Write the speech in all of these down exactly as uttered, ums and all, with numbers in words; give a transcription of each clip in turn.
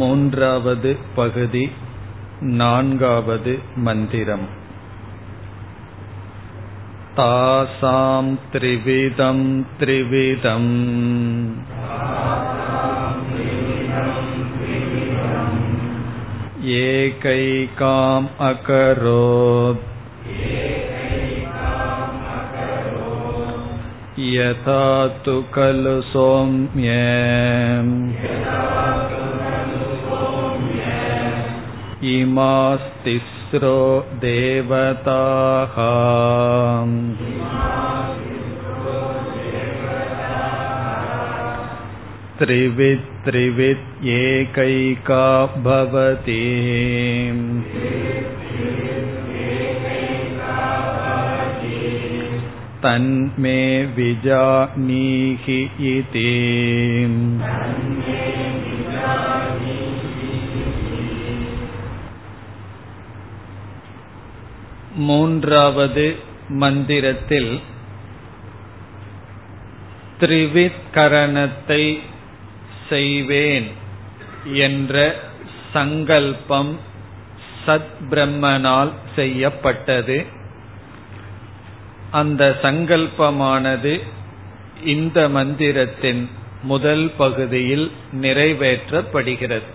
மூன்றாவது பகுதி, நான்காவது மந்திரம். தாசாம் த்ரிவிதம் த்ரிவிதம் ஏகைகாம் அகரோத் யதா து கலு சோம்யம் இமாஸ்திஸ்ரோ தேவதாஹ த்ரிவித் த்ரிவித் ஏகைகா பவதி தன்மே விஜாநீஹி இதி. மூன்றாவது மந்திரத்தில் திரிவித்கரணத்தை செய்வேன் என்ற சங்கல்பம் சத் பிரம்மனால் செய்யப்பட்டது. அந்த சங்கல்பமானது இந்த மந்திரத்தின் முதல் பகுதியில் நிறைவேற்றப்படுகிறது.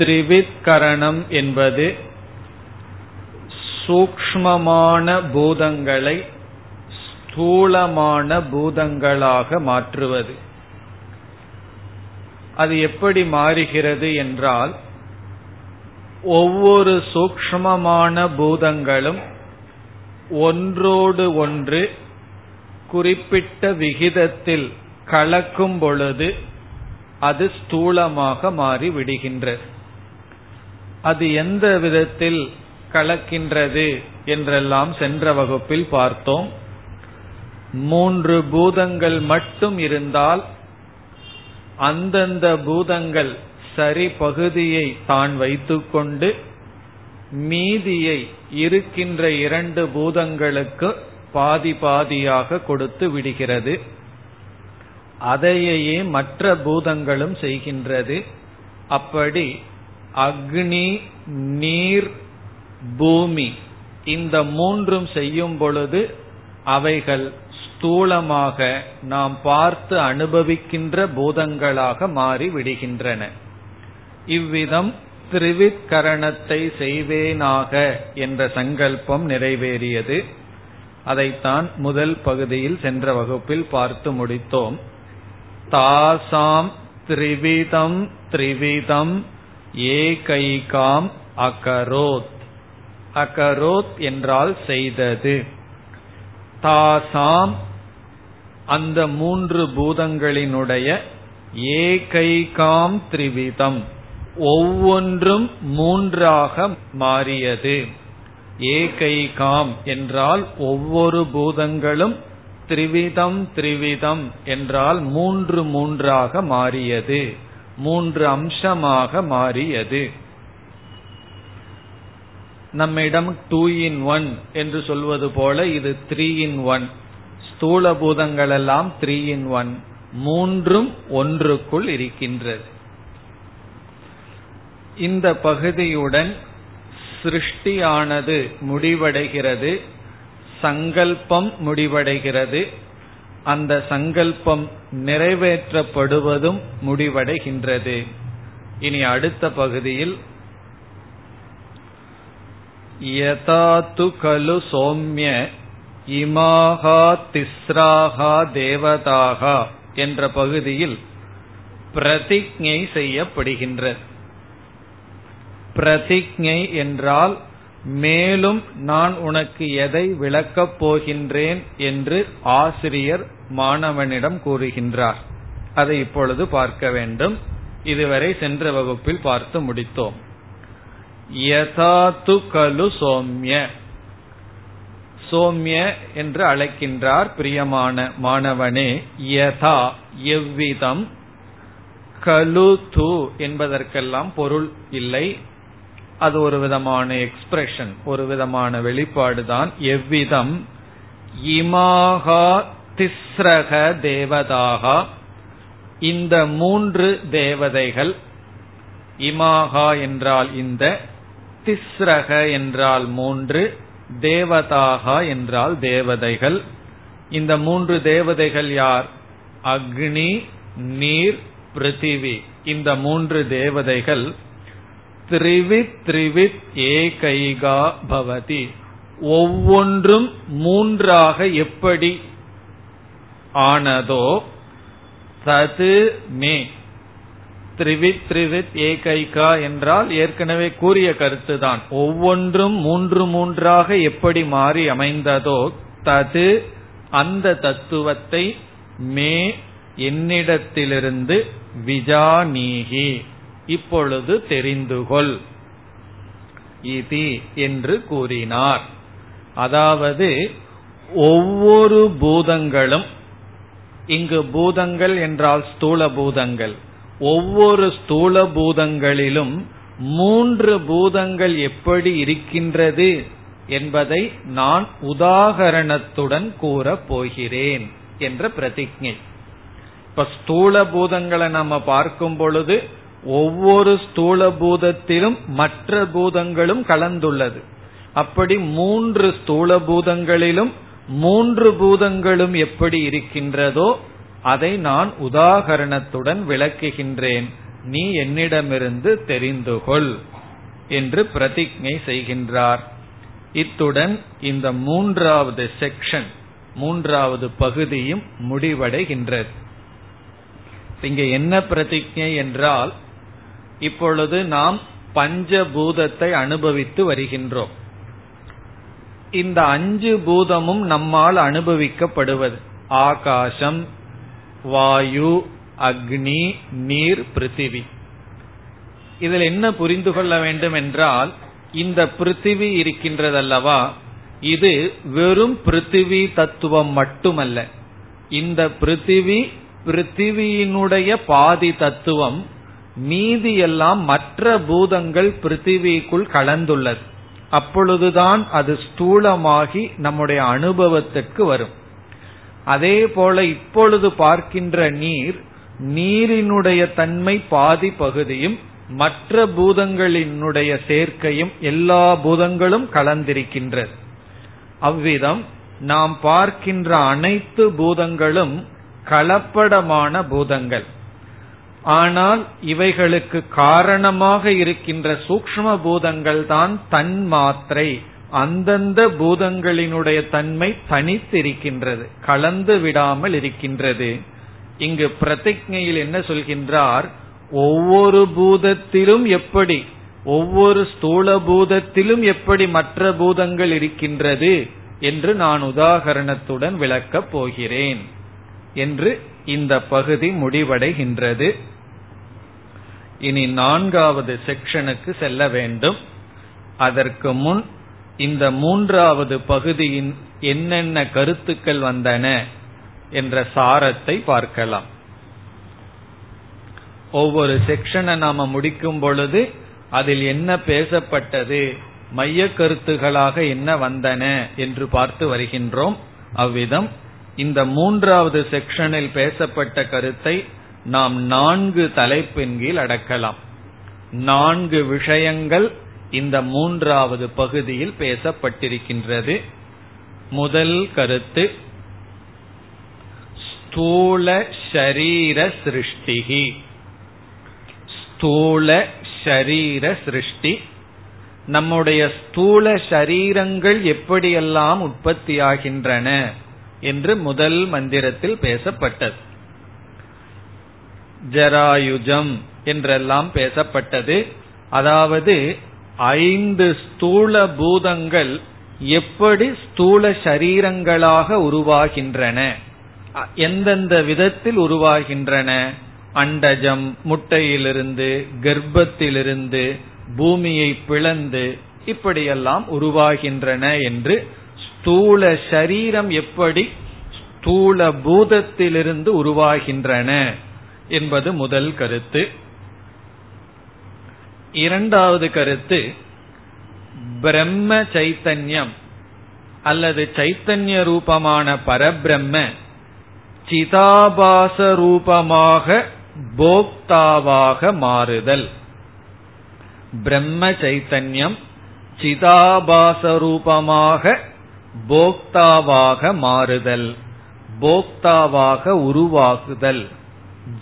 திரிவித்கரணம் என்பது சூக்ஷ்மமான பூதங்களை ஸ்தூலமான பூதங்களாக மாற்றுவது. அது எப்படி மாறுகிறது என்றால், ஒவ்வொரு சூக்ஷ்மமான பூதங்களும் ஒன்றோடு ஒன்று குறிப்பிட்ட விகிதத்தில் கலக்கும் பொழுது அது ஸ்தூலமாக மாறிவிடுகின்றது. அது எந்த விதத்தில் கலக்கின்றது என்றெல்லாம் சென்ற வகுப்பில் பார்த்தோம். மூன்று பூதங்கள் மட்டும் இருந்தால் அந்தந்த பூதங்கள் சரி பகுதியை தான் வைத்துக்கொண்டு மீதியை இருக்கின்ற இரண்டு பூதங்களுக்கு பாதி பாதியாக கொடுத்து விடுகிறது. அதையே மற்ற பூதங்களும் செய்கின்றது. அப்படி அக்னி, நீர், பூமி இந்த மூன்றும் செய்யும் பொழுது அவைகள் ஸ்தூலமாக நாம் பார்த்து அனுபவிக்கின்ற பூதங்களாக மாறி விடுகின்றன. இவ்விதம் திரிவித்கரணத்தை செய்வேனாக என்ற சங்கல்பம் நிறைவேறியது. அதைத்தான் முதல் பகுதியில் சென்ற வகுப்பில் பார்த்து முடித்தோம். தாசாம் த்ரிவிதம் த்ரிவிதம் ஏகைகாம் அகரோத். அகரோத் என்றால் செய்தது. தாசாம் அந்த மூன்று பூதங்களினுடைய ஏகைகாம் த்ரிவிதம் ஒவ்வொன்றும் மூன்றாக மாறியது. ஏகைகாம் என்றால் ஒவ்வொரு பூதங்களும், த்ரிவிதம் த்ரிவிதம் என்றால் மூன்று மூன்றாக மாறியது, மூன்று அம்சமாக மாறியது. நம்மிடம் டூ இன் ஒன் என்று சொல்வது போல இது த்ரீ இன் ஒன். ஸ்தூல பூதங்கள் எல்லாம் த்ரீ இன் ஒன், மூன்றும் ஒன்றுக்குள் இருக்கின்றது. இந்த பகுதியுடன் சிருஷ்டியானது முடிவடைகிறது, சங்கல்பம் முடிவடைகிறது, அந்த சங்கல்பம் நிறைவேற்றப்படுவதும் முடிவடைகின்றது. இனி அடுத்த பகுதியில் யதா து கலு சௌம்ய இமாஹா திஸ்ராஹா தேவதாஹா என்ற பகுதியில் பிரதிஜை செய்யப்படுகின்றது. பிரதிஜை என்றால் மேலும் நான் உனக்கு எதை விளக்கப் போகின்றேன் என்று ஆசிரியர் மாணவனிடம் கூறுகின்றார். அதை இப்பொழுது பார்க்க வேண்டும். இதுவரை சென்ற வகுப்பில் பார்த்து முடித்தோம். யதா து கலு சோம்ய, சோம்ய என்று அழைக்கின்றார். பிரியமான மாணவனே, யதா எவ்விதம், கலு து என்பதற்கெல்லாம் பொருள் இல்லை. அது ஒரு விதமான எக்ஸ்பிரஷன், ஒரு விதமான வெளிப்பாடுதான். எவ்விதம் இமாஹா திஸ்ரக தேவதாக இந்த மூன்று தேவதைகள், இமாகா என்றால் இந்த, திஸ்ரக என்றால் மூன்று, தேவதாகா என்றால் தேவதைகள். இந்த மூன்று தேவதைகள் யார்? அக்னி, நீர், பிருத்திவி. இந்த மூன்று தேவதைகள் திரிவித் திரிவித் ஏகைகா பவதி, ஒவ்வொன்றும் மூன்றாக எப்படி ஆனதோ, தது மே. திரிவித் திரிவித் ஏகைகா என்றால் ஏற்கனவே கூறிய கருத்துதான். ஒவ்வொன்றும் மூன்று மூன்றாக எப்படி மாறி அமைந்ததோ, தது அந்த தத்துவத்தை, மே என்னிடத்திலிருந்து, விஜானீஹி இப்பொழுது தெரிந்துகொள் இதி என்று கூறினார். அதாவது ஒவ்வொரு பூதங்களும், இங்கு பூதங்கள் என்றால் ஸ்தூல பூதங்கள், ஒவ்வொரு ஸ்தூல பூதங்களிலும் மூன்று பூதங்கள் எப்படி இருக்கின்றது என்பதை நான் உதாகரணத்துடன் கூறப் போகிறேன் என்ற பிரதிஜை. இப்ப ஸ்தூல பூதங்களை நம்ம பார்க்கும் பொழுது ஒவ்வொரு ஸ்தூல பூதத்திலும் மற்ற பூதங்களும் கலந்துள்ளது. அப்படி மூன்று ஸ்தூல பூதங்களிலும் மூன்று பூதங்களும் எப்படி இருக்கின்றதோ அதை நான் உதாகரணத்துடன் விளக்குகின்றேன், நீ என்னிடமிருந்து தெரிந்துகொள் என்று பிரதிஜை செய்கின்றார். இத்துடன் இந்த மூன்றாவது செக்ஷன், மூன்றாவது பகுதியும் முடிவடைகின்றது. இங்க என்ன பிரதிஜை என்றால், இப்பொழுது நாம் பஞ்சபூதத்தை அனுபவித்து வருகின்றோம். இந்த அஞ்சு பூதமும் நம்மால் அனுபவிக்கப்படுவது, ஆகாசம், வாயு, அக்னி, நீர், பிருத்திவி. இதில் என்ன புரிந்து கொள்ள வேண்டும் என்றால், இந்த பிருத்திவி இருக்கின்றதல்லவா, இது வெறும் பிருத்திவி தத்துவம் மட்டுமல்ல. இந்த பிருத்திவி பிருத்திவியினுடைய பாதி தத்துவம், மீதி எல்லாம் மற்ற பூதங்கள் பிருத்திவிக்குள் கலந்துள்ளது. அப்பொழுதுதான் அது ஸ்தூலமாகி நம்முடைய அனுபவத்திற்கு வரும். அதே போல இப்பொழுது பார்க்கின்ற நீர், நீரினுடைய தன்மை பாதி பகுதியும் மற்ற பூதங்களினுடைய சேர்க்கையும், எல்லா பூதங்களும் கலந்திருக்கின்றது. அவ்விதம் நாம் பார்க்கின்ற அனைத்து பூதங்களும் கலப்படமான பூதங்கள். ஆனால் இவைகளுக்கு காரணமாக இருக்கின்ற சூக்ஷ்ம பூதங்கள் தான் தன்மாத்திரை. அந்தந்த பூதங்களினுடைய தன்மை தனித்திருக்கின்றது, கலந்து விடாமல் இருக்கின்றது. இங்கு பிரதிஜையில் என்ன சொல்கின்றார், ஒவ்வொரு பூதத்திலும் எப்படி, ஒவ்வொரு ஸ்தூல பூதத்திலும் எப்படி மற்ற பூதங்கள் இருக்கின்றது என்று நான் உதாகரணத்துடன் விளக்கப் போகிறேன் என்று இந்த பகுதி முடிவடைகின்றது. இனி நான்காவது செக்ஷனுக்கு செல்ல வேண்டும். அதற்கு முன் இந்த மூன்றாவது பகுதியின் என்னென்ன கருத்துக்கள் வந்தன என்ற சாரத்தை பார்க்கலாம். ஒவ்வொரு செக்ஷனை நாம முடிக்கும் பொழுது அதில் என்ன பேசப்பட்டது, மைய கருத்துகளாக என்ன வந்தன என்று பார்த்து வருகின்றோம். அவ்விதம் இந்த மூன்றாவது செக்ஷனில் பேசப்பட்ட கருத்தை நாம் நான்கு தலைப்பின் கீழ் அடக்கலாம். நான்கு விஷயங்கள் இந்த மூன்றாவது பகுதியில் பேசப்பட்டிருக்கின்றது. முதல் கருத்து, ஸ்தூல ஷரீர சிருஷ்டிஹி. ஸ்தூல ஷரீர சிருஷ்டி, நம்முடைய ஸ்தூல ஷரீரங்கள் எப்படியெல்லாம் உற்பத்தியாகின்றன என்று முதல் மந்திரத்தில் பேசப்பட்டது. ஜராயுஜம் என்றெல்லாம் பேசப்பட்டது. அதாவது ஐந்து ஸ்தூல பூதங்கள் எப்படி ஸ்தூல சரீரங்களாக உருவாகின்றன, எந்தெந்த விதத்தில் உருவாகின்றன. அண்டஜம் முட்டையிலிருந்து, கர்ப்பத்திலிருந்து, பூமியை பிளந்து இப்படியெல்லாம் உருவாகின்றன என்று, ஸ்தூல சரீரம் எப்படி ஸ்தூல பூதத்திலிருந்து உருவாகின்றன என்பது முதல் கருத்து. இரண்டாவது கருத்து, பிரம்ம சைத்தன்யம் அல்லது சைத்தன்ய ரூபமான பரபிரம்ம சிதாபாச ரூபமாக போக்தாவாக மாறுதல். பிரம்ம சைத்தன்யம் சிதாபாச ரூபமாக போக்தாவாக மாறுதல், போக்தாவாக உருவாகுதல்,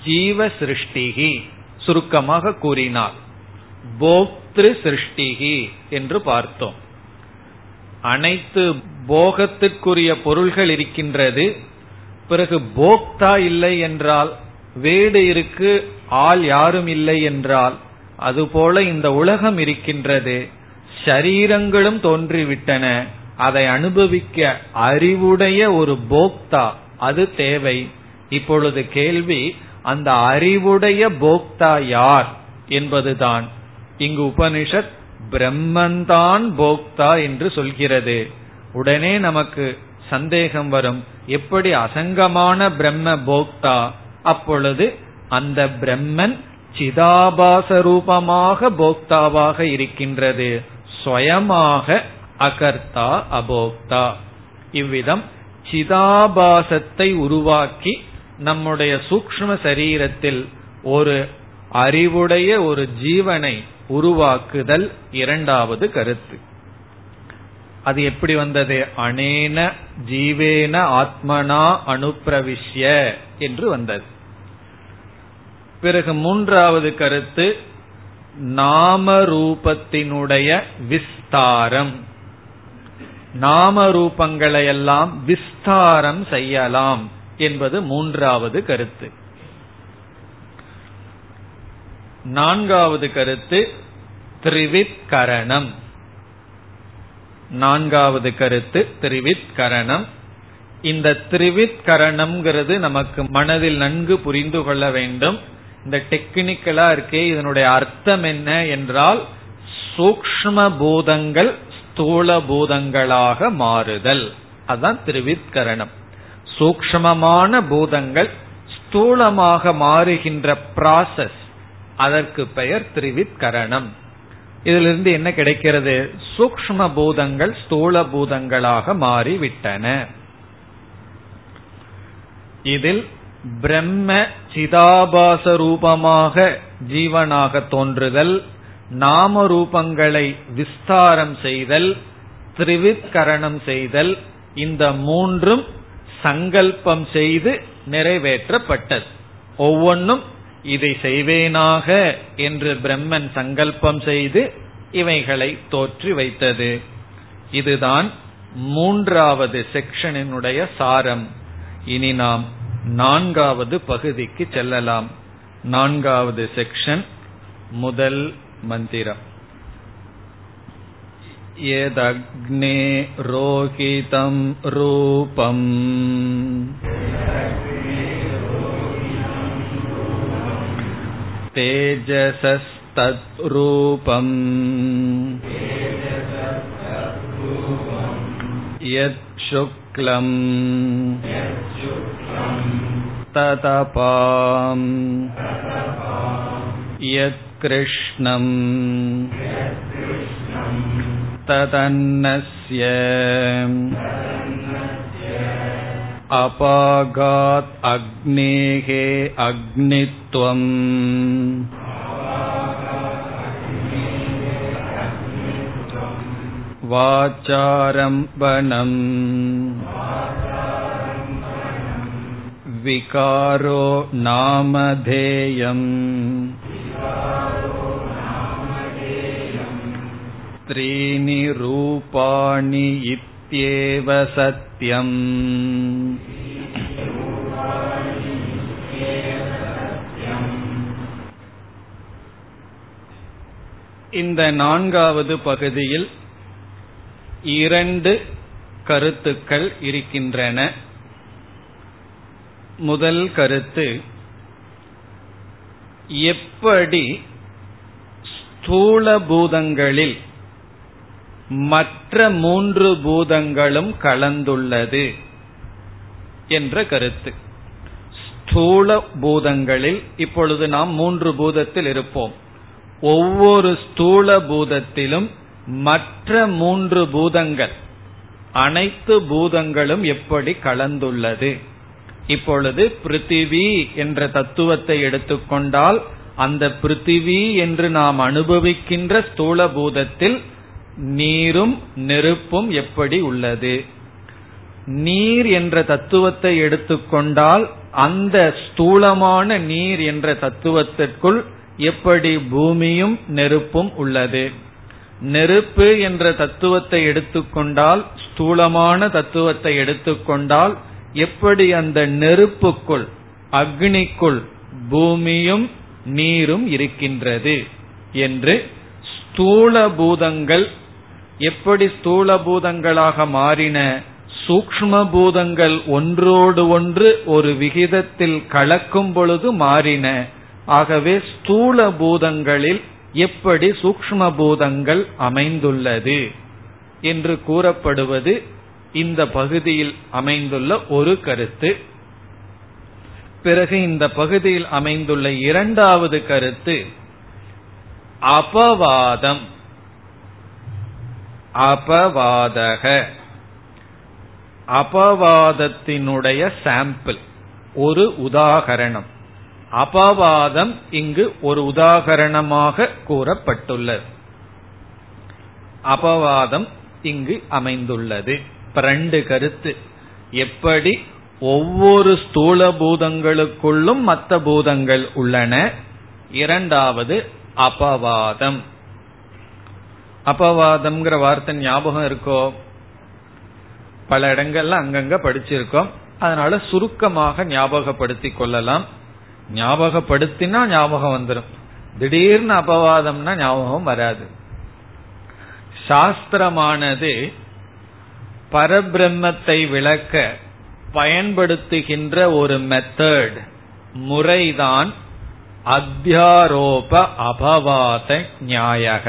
ஜீவ சிருஷ்டிகி. சுருக்கமாக கூறினார் போக்திரு சிருஷ்டிகி என்று பார்த்தோம். அனைத்து போகத்திற்குரிய பொருள்கள் இருக்கின்றது, பிறகு போக்தா இல்லை என்றால், வேடு இருக்கு ஆள் யாரும் இல்லை என்றால், அதுபோல இந்த உலகம் இருக்கின்றது, ஷரீரங்களும் தோன்றிவிட்டன, அதை அனுபவிக்க அறிவுடைய ஒரு போக்தா அது தேவை. இப்பொழுது கேள்வி, அந்த அறிவுடைய போக்தா யார் என்பதுதான். இங்கு உபனிஷத் பிரம்மந்தான் போக்தா என்று சொல்கிறது. உடனே நமக்கு சந்தேகம் வரும், எப்படி அசங்கமான பிரம்ம போக்தா? அப்பொழுது அந்த பிரம்மன் சிதாபாச ரூபமாக போக்தாவாக இருக்கின்றது, ஸ்வயமாக அகர்த்தா அபோக்தா. இவ்விதம் சிதாபாசத்தை உருவாக்கி நம்முடைய சூக்ஷ்ம சரீரத்தில் ஒரு அறிவுடைய ஒரு ஜீவனை உருவாக்குதல் இரண்டாவது கருத்து. அது எப்படி வந்தது? அனேன ஜீவேன ஆத்மனா அனுப்பிரவிஷ்ய என்று வந்தது. பிறகு மூன்றாவது கருத்து நாமரூபத்தினுடைய விஸ்தாரம். நாமரூபங்களையெல்லாம் விஸ்தாரம் செய்யலாம் என்பது மூன்றாவது கருத்து. நான்காவது கருத்து திரிவித்கரணம். நான்காவது கருத்து திரிவித்கரணம். இந்த திரிவித்கரணம்ங்கிறது நமக்கு மனதில் நன்கு புரிந்து கொள்ள வேண்டும். இந்த டெக்னிக்கலா இருக்கே, இதனுடைய அர்த்தம் என்ன என்றால் சூக்ஷ்ம பூதங்கள் ஸ்தூல பூதங்களாக மாறுதல். அதுதான் திரிவித்கரணம். சூக்ஷ்மமான பூதங்கள் ஸ்தூலமாக மாறுகின்ற ப்ராசஸ், அதற்கு பெயர் திரிவித்கரணம். இதிலிருந்து என்ன கிடைக்கிறது? சூக்ஷ்ம பூதங்கள் ஸ்தூல பூதங்களாக மாறிவிட்டன. இதில் பிரம்ம சிதாபாச ரூபமாக ஜீவனாக தோன்றுதல், நாம ரூபங்களை விஸ்தாரம் செய்தல், திரிவித்கரணம் செய்தல், இந்த மூன்றும் சங்கல்பம் செய்து நிறைவேற்றப்பட்டது. ஒவ்வொன்றும் இதை செய்வேனாக என்று பிரம்மன் சங்கல்பம் செய்து இவைகளை தோற்றி வைத்தது. இதுதான் மூன்றாவது செக்ஷனினுடைய சாரம். இனி நாம் நான்காவது பகுதிக்கு செல்லலாம். நான்காவது செக்ஷன் முதல் மந்திரம். யதக்னே ரோகிதம் ரூபம் தேஜசஸ்தத் ரூபம் யத் சுக்லம் ததபாம் யத் கிருஷ்ணம் ததன்னஸ்ய அபாகாத் அக்னேஹே அக்னித்வம் வாசாரம்பணம் விகாரோ நாமதேயம் த்ரீணி ரூபாணி இத்யேவ சத்யம் இந்த நான்காவது பகுதியில் இரண்டு கருத்துக்கள் இருக்கின்றன. முதல் கருத்து, எப்படி ஸ்தூல பூதங்களில் மற்ற மூன்று பூதங்களும் கலந்துள்ளது என்ற கருத்து. ஸ்தூல பூதங்களில் இப்பொழுது நாம் மூன்று பூதத்தில் இருப்போம். ஒவ்வொரு ஸ்தூல பூதத்திலும் மற்ற மூன்று பூதங்கள், அனைத்து பூதங்களும் எப்படி கலந்துள்ளது? இப்பொழுது பிருத்திவி என்ற தத்துவத்தை எடுத்துக்கொண்டால் அந்த பிருத்திவி என்று நாம் அனுபவிக்கின்ற ஸ்தூல பூதத்தில் நீரும் நெருப்பும் எப்படி உள்ளது? நீர் என்ற தத்துவத்தை எடுத்துக்கொண்டால் அந்த ஸ்தூலமான நீர் என்ற தத்துவத்திற்குள் எப்படி பூமியும் நெருப்பும் உள்ளது? நெருப்பு என்ற தத்துவத்தை எடுத்துக்கொண்டால், ஸ்தூலமான தத்துவத்தை எடுத்துக்கொண்டால் எப்படி அந்த நெருப்புக்குள், அக்னிக்குள் பூமியும் நீரும் இருக்கின்றது என்று ஸ்தூல பூதங்கள் எப்படி ஸ்தூல பூதங்களாக மாறின, சூக்ஷ்ம பூதங்கள் ஒன்றோடு ஒன்று ஒரு விகிதத்தில் கலக்கும் பொழுது மாறின. ஆகவே ஸ்தூல பூதங்களில் எப்படி சூக்ஷ்ம பூதங்கள் அமைந்துள்ளது என்று கூறப்படுவது இந்த பகுதியில் அமைந்துள்ள ஒரு கருத்து. பிறகு இந்த பகுதியில் அமைந்துள்ள இரண்டாவது கருத்து அபவாதம். அபவாதக அபவாதத்தினுடைய சாம்பிள், ஒரு உதாகரணம். அபவாதம் இங்கு ஒரு உதாகரணமாக கூறப்பட்டுள்ளது. அபவாதம் இங்கு அமைந்துள்ளது. ரெண்டு கருத்து, எப்படி ஒவ்வொரு ஸ்தூல பூதங்களுக்குள்ளும் மற்ற பூதங்கள் உள்ளன, இரண்டாவது அபவாதம். அபவாதம்ங்கிற வார்த்தை ஞாபகம் இருக்கோ? பல இடங்கள்ல அங்கங்க படிச்சிருக்கோம். அதனால சுருக்கமாக ஞாபகப்படுத்திக் கொள்ளலாம். ஞாபகப்படுத்தினா ஞாபகம் வந்துடும், திடீர்னு அபவாதம்னா ஞாபகம் வராது. சாஸ்திரமானது பரபிரம்மத்தை விளக்க பயன்படுத்துகின்ற ஒரு மெத்தட், முறைதான் அத்தியாரோப அபவாத நியாயக.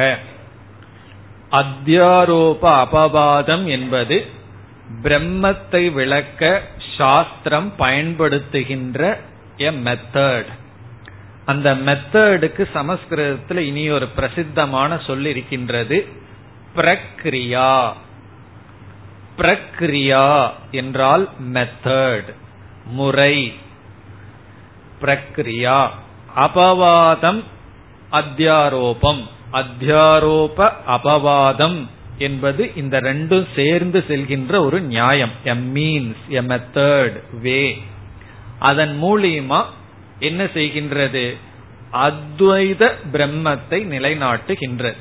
அத்தியாரோப அபவாதம் என்பது பிரம்மத்தை விளக்க சாஸ்திரம் பயன்படுத்துகின்ற எ மெத்தட். அந்த மெத்தடுக்கு சமஸ்கிருதத்தில் இனி ஒரு பிரசித்தமான சொல் இருக்கின்றது, பிரக்ரியா. பிரக்ரியா என்றால் மெத்தட், முறை, பிரக்ரியா. அபவாதம் அத்தியாரோபம், அத்தியாரோப அபவாதம் என்பது இந்த ரெண்டும் சேர்ந்து செல்கின்ற ஒரு நியாயம், எ மீன்ஸ், எ மெத்தட், வே. அதன் மூலியமா என்ன செய்கின்றது? அத்வைத பிரம்மத்தை நிலைநாட்டுகின்றது.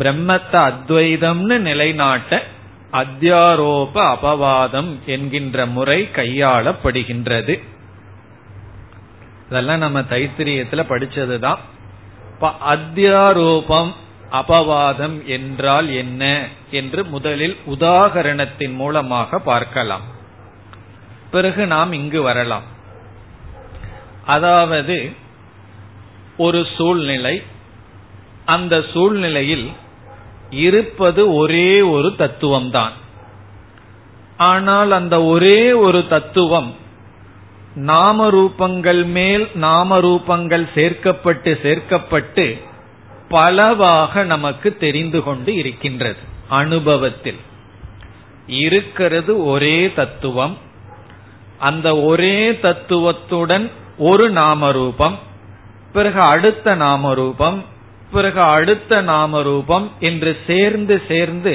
பிரம்மத்தை அத்வைதம்னு நிலைநாட்ட அத்தியாரோப அபவாதம் என்கின்ற முறை கையாளப்படுகின்றது. இதெல்லாம் நம்ம தைத்திரியத்துல படிச்சதுதான். அத்தியாரோபம் அபவாதம் என்றால் என்ன என்று முதலில் உதாகரணத்தின் மூலமாக பார்க்கலாம். பிறகு நாம் இங்கு வரலாம். அதாவது ஒரு சூழ்நிலை, அந்த சூழ்நிலையில் இருப்பது ஒரே ஒரு தத்துவம்தான். ஆனால் அந்த ஒரே ஒரு தத்துவம் நாமரூபங்கள் மேல் நாமரூபங்கள் சேர்க்கப்பட்டு சேர்க்கப்பட்டு பலவாக நமக்கு தெரிந்து கொண்டு இருக்கின்றது. அனுபவத்தில் இருக்கிறது ஒரே தத்துவம், அந்த ஒரே தத்துவத்துடன் ஒரு நாமரூபம், பிறகு அடுத்த நாமரூபம், பிறகு அடுத்த நாமரூபம் என்று சேர்ந்து சேர்ந்து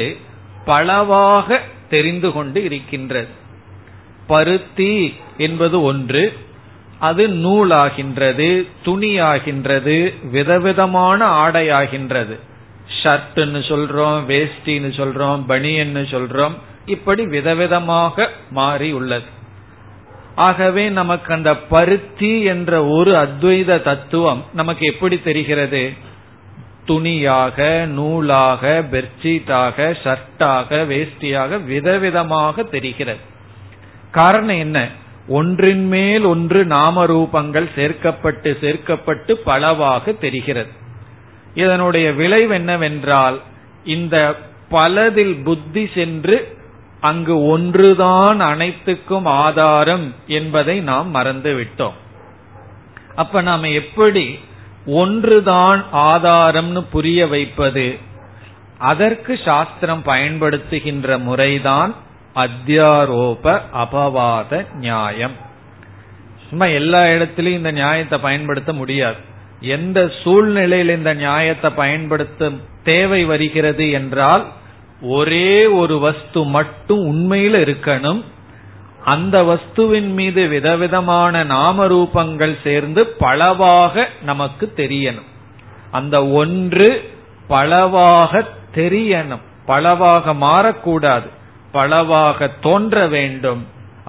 பலவாக தெரிந்து கொண்டு இருக்கின்றது. பருத்தி என்பது ஒன்று, அது நூலாகின்றது, துணியாகின்றது, விதவிதமான ஆடையாகின்றது. ஷர்ட்னு சொல்றோம், வேஷ்டின்னு சொல்றோம், பனியன்னு சொல்றோம், இப்படி விதவிதமாக மாறி உள்ளது. ஆகவே நமக்கு அந்த பருத்தி என்ற ஒரு அத்வைத தத்துவம் நமக்கு எப்படி தெரிகிறது? துணியாக, நூலாக, பெட்ஷீட்டாக, ஷர்ட்டாக, வேஷ்டியாக விதவிதமாக தெரிகிறது. காரணம் என்ன? ஒன்றின் மேல் ஒன்று நாமரூபங்கள் சேர்க்கப்பட்டு சேர்க்கப்பட்டு பலவாக தெரிகிறது. இதனுடைய விளைவு என்னவென்றால், இந்த பலதில் புத்தி சென்று அங்கு ஒன்றுதான் அனைத்துக்கும் ஆதாரம் என்பதை நாம் மறந்துவிட்டோம். அப்ப நாம எப்படி ஒன்றுதான் ஆதாரம்னு புரிய வைப்பது? அதற்கு சாஸ்திரம் பயன்படுத்துகின்ற முறைதான் அத்தியாரோப அபவாத நியாயம். சும்மா எல்லா இடத்திலும் இந்த நியாயத்தை பயன்படுத்த முடியாது. எந்த சூழ்நிலையில் இந்த நியாயத்தை பயன்படுத்த தேவை வருகிறது என்றால் ஒரே ஒரு வஸ்து மட்டும் உண்மையில் இருக்கணும், அந்த வஸ்துவின் மீது விதவிதமான நாம ரூபங்கள் சேர்ந்து பலவாக நமக்கு தெரியணும், அந்த ஒன்று பலவாக தெரியணும், பலவாக மாறக்கூடாது, பலவாக தோன்ற வேண்டும்.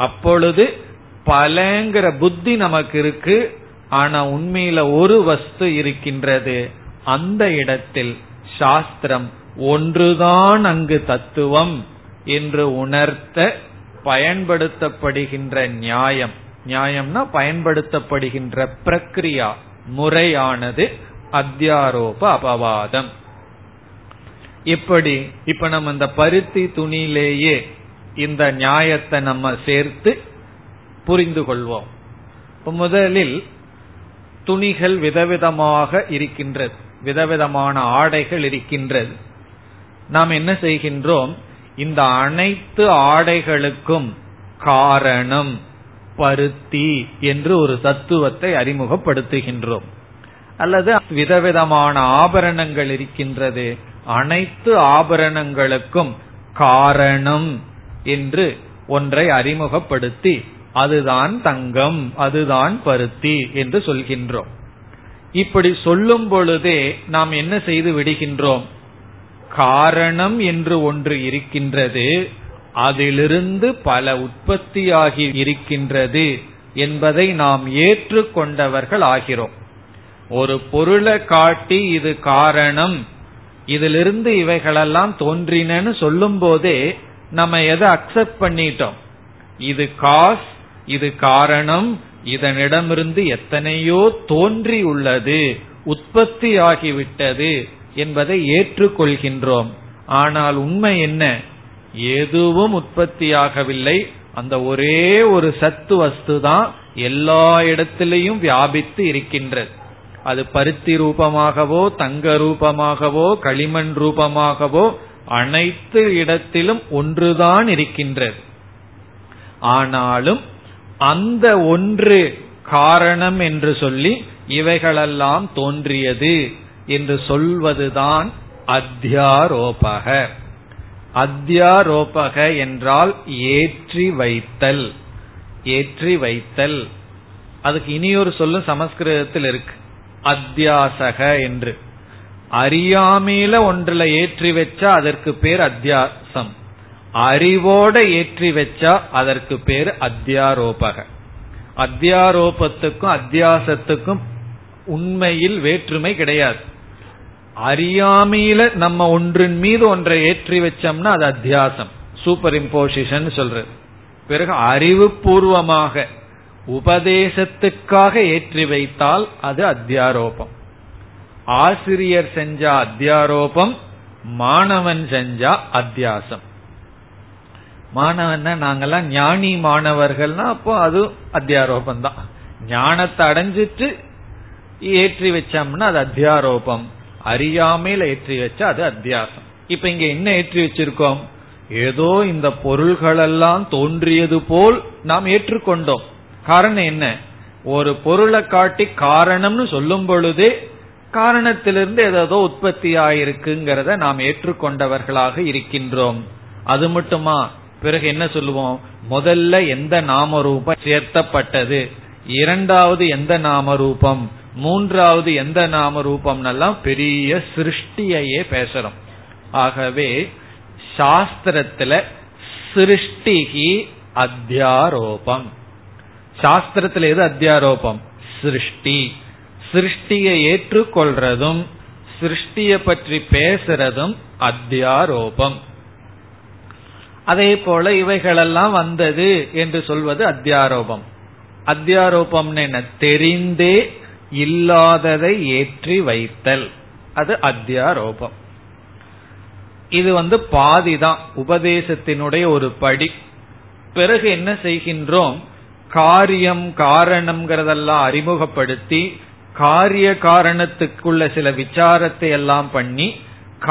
அப்பொழுது பலங்கிற புத்தி நமக்கு இருக்கு, ஆனா உண்மையில ஒரு வஸ்து இருக்கின்றது. அந்த இடத்தில் சாஸ்திரம் ஒன்றுதான் அங்கு தத்துவம் என்று உணர்த்த பயன்படுத்தப்படுகின்ற நியாயம், நியாயம்னா பயன்படுத்தப்படுகின்ற பிரக்ரியா முறையானது அத்தியாரோப அபவாதம். இப்படி இப்ப நம்ம இந்த பருத்தி துணியிலேயே இந்த நியாயத்தை நம்ம சேர்த்து புரிந்து கொள்வோம். முதலில் துணிகள் விதவிதமாக இருக்கின்றது, விதவிதமான ஆடைகள் இருக்கின்றது. நாம் என்ன செய்கின்றோம்? இந்த அனைத்து ஆடைகளுக்கும் காரணம் பருத்தி என்று ஒரு தத்துவத்தை அறிமுகப்படுத்துகின்றோம். அல்லது விதவிதமான ஆபரணங்கள் இருக்கின்றது, அனைத்து ஆபரணங்களுக்கும் காரணம் என்று ஒன்றை அறிமுகப்படுத்தி அதுதான் தங்கம், அதுதான் பருத்தி என்று சொல்கின்றோம். இப்படி சொல்லும் பொழுதே நாம் என்ன செய்து விடுகின்றோம்? காரணம் என்று ஒன்று இருக்கின்றது, அதிலிருந்து பல உற்பத்தியாகி இருக்கின்றது என்பதை நாம் ஏற்றுக்கொண்டவர்கள் ஆகிறோம். ஒரு பொருளை காட்டி இது காரணம், இதிலிருந்து இவைகளெல்லாம் தோன்றினன்னு சொல்லும் போதே நம்ம எதை அக்செப்ட் பண்ணிட்டோம்? இது காஸ், இது காரணம், இதனிடமிருந்து எத்தனையோ தோன்றி உள்ளது, உற்பத்தி ஆகிவிட்டது என்பதை ஏற்றுக்கொள்கின்றோம். ஆனால் உண்மை என்ன? எதுவும் உற்பத்தியாகவில்லை, அந்த ஒரே ஒரு சத்து வஸ்து தான் எல்லா இடத்திலையும் வியாபித்து இருக்கின்றது. அது பருத்தி ரூபமாகவோ தங்க ரூபமாகவோ களிமண் ரூபமாகவோ அனைத்து இடத்திலும் ஒன்றுதான் இருக்கின்றது. ஆனாலும் அந்த ஒன்று காரணம் என்று சொல்லி இவைகளெல்லாம் தோன்றியது என்று சொல்வதுதான் அத்தியாரோபக. அத்தியாரோபக என்றால் ஏற்றி வைத்தல், ஏற்றி வைத்தல். அதுக்கு இனியொரு சொல்லும் சமஸ்கிருதத்தில் இருக்கு, அத்தியாசக என்று. அறியாமையில ஒன்றுல ஏற்றி வச்சா அதற்கு பேர் அத்தியாசம், அறிவோட ஏற்றி வச்சா அதற்கு பேர் அத்தியாரோபக. அத்தியாரோபத்துக்கும் அத்தியாசத்துக்கும் உண்மையில் வேற்றுமை கிடையாது. அறியாமையில நம்ம ஒன்றின் மீது ஒன்றை ஏற்றி வச்சோம்னா அது அத்தியாசம், சூப்பர் இம்போசிஷன் சொல்றது. பிறகு அறிவு பூர்வமாக உபதேசத்துக்காக ஏற்றி வைத்தால் அது அத்தியாரோபம். ஆசிரியர் செஞ்சா அத்தியாரோபம், மாணவன் செஞ்சா அத்தியாசம். மாணவன்னா நாங்கெல்லாம் ஞானி மாணவர்கள்னா அப்போ அது அத்தியாரோபம் தான். ஞானத்தை அடைஞ்சிட்டு ஏற்றி வச்சோம்னா அது அத்தியாரோபம், அறியாமையில ஏற்றி வச்சா அது அத்தியாசம். இப்ப இங்க என்ன ஏற்றி வச்சிருக்கோம்? ஏதோ இந்த பொருள்கள் எல்லாம் தோன்றியது போல் நாம் ஏற்றுக்கொண்டோம். காரணம் என்ன? ஒரு பொருளை காட்டி காரணம்னு சொல்லும் பொழுது காரணத்திலிருந்து ஏதோ உற்பத்தி ஆயிருக்குங்கிறத நாம் ஏற்றுக்கொண்டவர்களாக இருக்கின்றோம். அது மட்டுமா? பிறகு என்ன சொல்லுவோம்? முதல்ல எந்த நாம ரூபம் சேர்த்தப்பட்டது, இரண்டாவது எந்த நாம ரூபம், மூன்றாவது எந்த நாம ரூபம், பெரிய சிருஷ்டியையே பேசுறோம். ஆகவே சாஸ்திரத்துல சிருஷ்டிகி அத்தியாரோபம். சாஸ்திரத்துல எது அத்தியாரோபம்? சிருஷ்டி. சிருஷ்டியை ஏற்றுக்கொள்றதும் சிருஷ்டியை பற்றி பேசுறதும் அத்தியாரோபம். அதே போல இவைகளெல்லாம் வந்தது என்று சொல்வது அத்தியாரோபம். அத்தியாரோபம் என்ன? தெரிந்தே இல்லாததை ஏற்றி வைத்தல், அது அத்தியாரோபம். இது வந்து பாதிதான் உபதேசத்தினுடைய ஒரு படி. பிறகு என்ன செய்கின்றோம்? காரியம் காரணம்ங்கிறதெல்லாம் அறிமுகப்படுத்தி காரிய காரணத்துக்குள்ள சில விசாரத்தை எல்லாம் பண்ணி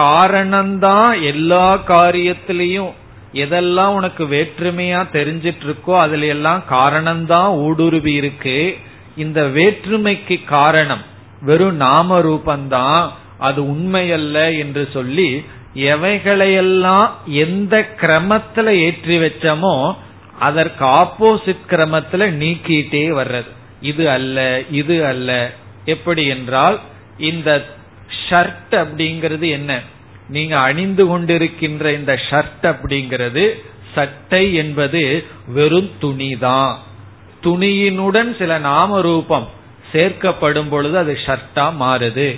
காரணம்தான் எல்லா காரியத்திலையும் எதெல்லாம் உனக்கு வேற்றுமையா தெரிஞ்சிட்டு இருக்கோ அதுல எல்லாம் காரணம்தான் ஊடுருவி இருக்கு. இந்த வேற்றுமைக்கு காரணம் வெறும் நாம ரூபந்தான், அது உண்மையல்ல என்று சொல்லி எவைகளையெல்லாம் எந்த கிரமத்துல ஏற்றி வச்சமோ அதற்கு ஆப்போசிட் கிரமத்துல நீக்கிட்டே வர்றது. இது அல்ல இது அல்ல. எப்படி என்றால் இந்த ஷர்ட் அப்படிங்கிறது என்ன, நீங்க அணிந்து கொண்டிருக்கின்ற இந்த ஷர்ட் அப்படிங்கிறது, சட்டை என்பது வெறும் துணிதான். துணியினுடன் சில நாம ரூபம் சேர்க்கப்படும் பொழுது அது ஷர்ட்டா மாறுது.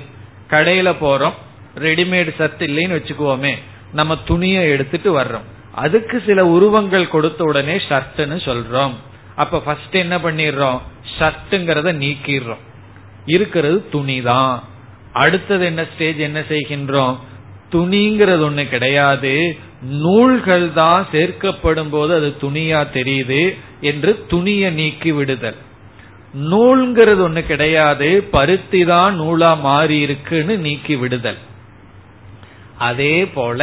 கடையில போறோம், ரெடிமேடு சர்ட் இல்லைன்னு வச்சுக்குவோமே, நம்ம துணியை எடுத்துட்டு வர்றோம், அதுக்கு சில உருவங்கள் கொடுத்த உடனே ஷர்ட்னு சொல்றோம். அப்ப ஃபர்ஸ்ட் என்ன பண்ணிடுறோம், ஷர்ட்ங்கிறத நீக்கிறோம், இருக்கிறது துணிதான். அடுத்தது என்ன ஸ்டேஜ், என்ன செய்கின்றோம், துணிங்கிறது ஒண்ணு கிடையாது, நூல்கள் தான் சேர்க்கப்படும் போது அது துணியா தெரியுது என்று துணியை நீக்கி விடுதல். நூல்ங்கிறது ஒண்ணு கிடையாது, பருத்தி தான் நூலா மாறி இருக்குன்னு நீக்கி விடுதல். அதே போல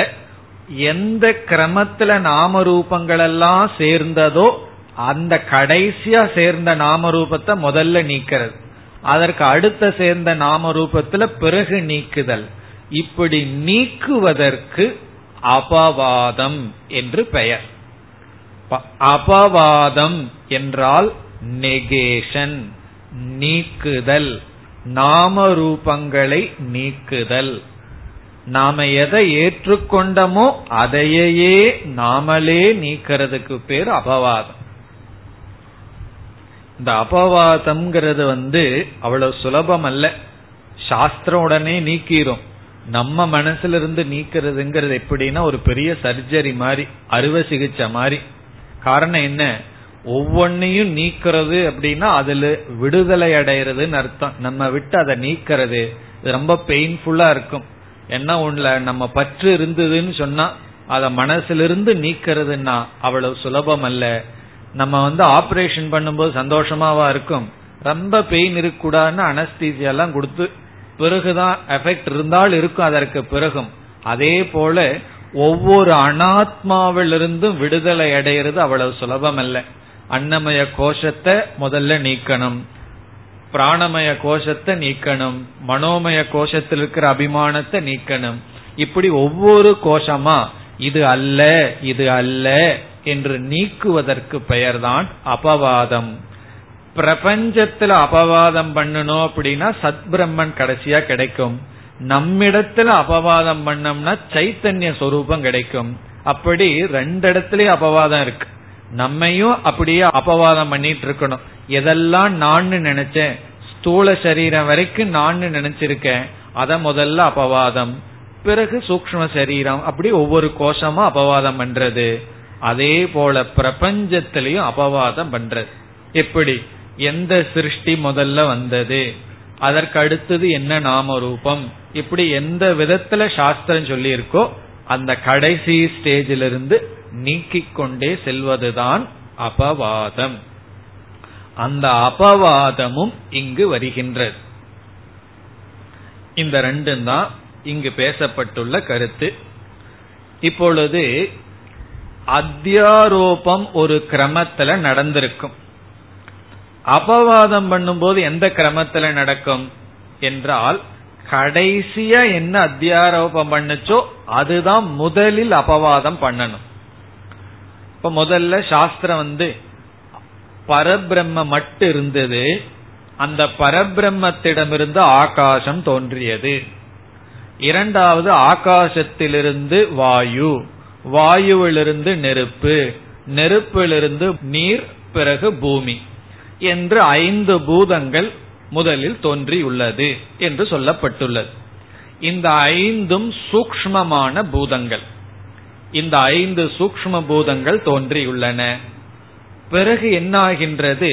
எந்த கிரமத்துல நாம ரூபங்கள் எல்லாம் சேர்ந்ததோ அந்த கடைசியா சேர்ந்த நாம ரூபத்தை முதல்ல நீக்கிறது, அதற்கு அடுத்த சேர்ந்த நாம ரூபத்துல பிறகு நீக்குதல். இப்படி நீக்குவதற்கு அபவாதம் என்று பெயர். அபவாதம் என்றால் நெகேஷன், நீக்குதல், நாம ரூபங்களை நீக்குதல். நாம எதை ஏற்றுக்கொண்டமோ அதையே நாமளே நீக்கிறதுக்கு பேர் அபவாதம். இந்த அபவாதம்ங்கிறது வந்து அவ்வளவு சுலபம் அல்ல. சாஸ்திரம் உடனே நீக்கிறோம், நம்ம மனசுல இருந்து நீக்கிறதுங்கிறது எப்படின்னா ஒரு பெரிய சர்ஜரி மாதிரி, அறுவை சிகிச்சை மாதிரி. காரணம் என்ன, ஒவ்வொன்னையும் நீக்கிறது அப்படின்னா அதுல விடுதலை அடைகிறதுன்னு அர்த்தம். நம்ம விட்டு அதை நீக்கிறது ரொம்ப பெயின்ஃபுல்லா இருக்கும். ஏன்னா ஒண்ணுல நம்ம பற்று இருந்ததுன்னு சொன்னா அதை மனசிலிருந்து நீக்கிறதுன்னா அவ்வளவு சுலபம் அல்ல. நம்ம வந்து ஆபரேஷன் பண்ணும்போது சந்தோஷமாவா இருக்கும், ரொம்ப பெயின் இருக்கக்கூடாதுன்னு அனஸ்தீசியா எல்லாம் கொடுத்து பிறகுதான் எஃபெக்ட் இருந்தால் இருக்கும், அதற்கு பிறகும். அதே போல ஒவ்வொரு அனாத்மாவிலிருந்தும் விடுதலை அடைகிறது அவ்வளவு சுலபம் அல்ல. அன்னமய கோஷத்தை முதல்ல நீக்கணும், பிராணமய கோஷத்தை நீக்கணும், மனோமய கோஷத்தில் இருக்கிற அபிமானத்தை நீக்கணும். இப்படி ஒவ்வொரு கோஷமா இது அல்ல இது அல்ல என்று நீக்குவதற்கு பெயர்தான் அபவாதம். பிரபஞ்சத்துல அபவாதம் பண்ணணும் அப்படின்னா சத்பிரம்மன் கடைசியா கிடைக்கும். நம்மிடத்துல அபவாதம் பண்ணோம்னா சைத்தன்ய சொரூபம் கிடைக்கும். அப்படி ரெண்டு இடத்துலயும் அபவாதம் இருக்கு. நம்மையும் அப்படியே அபவாதம் பண்ணிட்டு இருக்கணும். எதெல்லாம் நான் நினைச்சேன், ஸ்தூல சரீரம் வரைக்கும் நான் நினைச்சிருக்கேன், அத முதல்ல அபவாதம், பிறகு சூக்ஷ்ம சரீரம், அப்படி ஒவ்வொரு கோஷமா அபவாதம் பண்றது. அதே போல பிரபஞ்சத்திலையும் அபவாதம் பண்றது. எப்படி, எந்த சிருஷ்டி முதல்ல வந்தது, அதற்கு அடுத்தது என்ன நாம ரூபம், இப்படி எந்த விதத்துல சாஸ்திரம் சொல்லி இருக்கோ அந்த கடைசி ஸ்டேஜில் இருந்து நீக்கிக் கொண்டே செல்வதுதான் அபவாதம். அந்த அபவாதமும் இங்கு வருகின்றது. இந்த ரெண்டும் தான் இங்கு பேசப்பட்டுள்ள கருத்து. இப்பொழுது அத்தியாரோபம் ஒரு கிரமத்துல நடந்திருக்கும். அபவாதம் பண்ணும்போது எந்த கிரமத்துல நடக்கும் என்றால் கடைசியா என்ன அத்தியாரோபம் பண்ணுச்சோ அதுதான் முதலில் அபவாதம் பண்ணணும். இப்ப முதல்ல சாஸ்திரம் வந்து பரபிரம்ம மட்டும் இருந்தது, அந்த பரபிரம்மத்திடமிருந்து ஆகாசம் தோன்றியது. இரண்டாவது ஆகாசத்திலிருந்து வாயு, வாயுவிலிருந்து நெருப்பு, நெருப்பிலிருந்து நீர், பிறகு பூமி என்று ஐந்து பூதங்கள் முதலில் தோன்றியுள்ளது என்று சொல்லப்பட்டுள்ளது. இந்த ஐந்தும் சூக்ஷ்மமான பூதங்கள். இந்த ஐந்து சூக்ஷ்ம பூதங்கள் தோன்றியுள்ளன. பிறகு என்ன ஆகின்றது,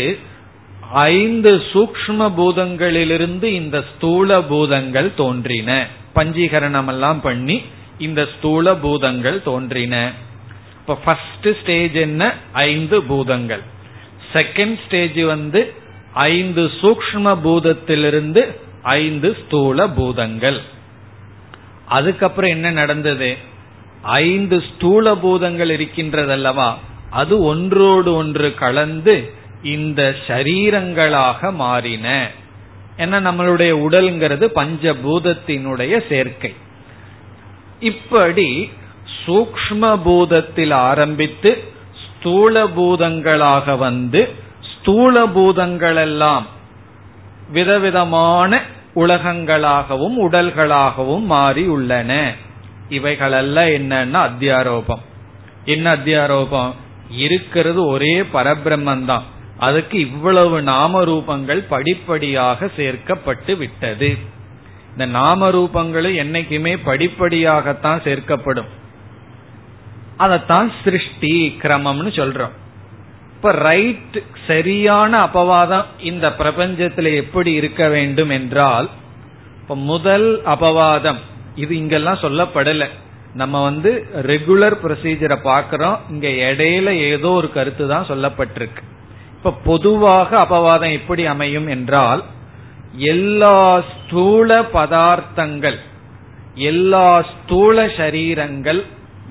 ஐந்து சூக்ஷ்ம பூதங்களிலிருந்து இந்த ஸ்தூல பூதங்கள் தோன்றின. பஞ்சீகரணம் எல்லாம் பண்ணி இந்த ஸ்தூல பூதங்கள் தோன்றின. இப்ப ஃபர்ஸ்ட் ஸ்டேஜ் என்ன, ஐந்து பூதங்கள். செகண்ட் ஸ்டேஜ் வந்து ஐந்து சூக்ஷ்ம பூதத்திலிருந்து ஐந்து ஸ்தூல பூதங்கள். அதுக்கப்புறம் என்ன நடந்தது, ஐந்து ஸ்தூல பூதங்கள் இருக்கின்றதல்லவா, அது ஒன்றோடு ஒன்று கலந்து இந்த சரீரங்களாக மாறின. ஏன்னா நம்மளுடைய உடல்ங்கிறது பஞ்சபூதத்தினுடைய சேர்க்கை. இப்படி சூக்ஷ்ம பூதத்தில் ஆரம்பித்து ஸ்தூல பூதங்களாக வந்து ஸ்தூல பூதங்களெல்லாம் விதவிதமான உலகங்களாகவும் உடல்களாகவும் மாறி உள்ளன. இவைகளெல்லாம் என்னன்னா அத்தியாரோபம். என்ன அத்தியாரோபம்? இருக்கிறது ஒரே பரபிரம்மந்தான், அதுக்கு இவ்வளவு நாமரூபங்கள் படிப்படியாக சேர்க்கப்பட்டு விட்டது. இந்த நாமரூபங்களும் என்னைக்குமே படிப்படியாகத்தான் சேர்க்கப்படும். அதத்தான் சிருஷ்டி கிரமம்னு சொல்றோம். இப்ப ரைட் சரியான அபவாதம் இந்த பிரபஞ்சத்துல எப்படி இருக்க வேண்டும் என்றால், இப்ப முதல் அபவாதம் இது இங்கெல்லாம் சொல்லப்படல. நம்ம வந்து ரெகுலர் ப்ரொசீஜரை பாக்கிறோம், இங்க இடையில ஏதோ ஒரு கருத்து தான் சொல்லப்பட்டிருக்கு. இப்ப பொதுவாக அபவாதம் எப்படி அமையும் என்றால், எல்லா ஸ்தூல பதார்த்தங்கள் எல்லா ஸ்தூல சரீரங்கள்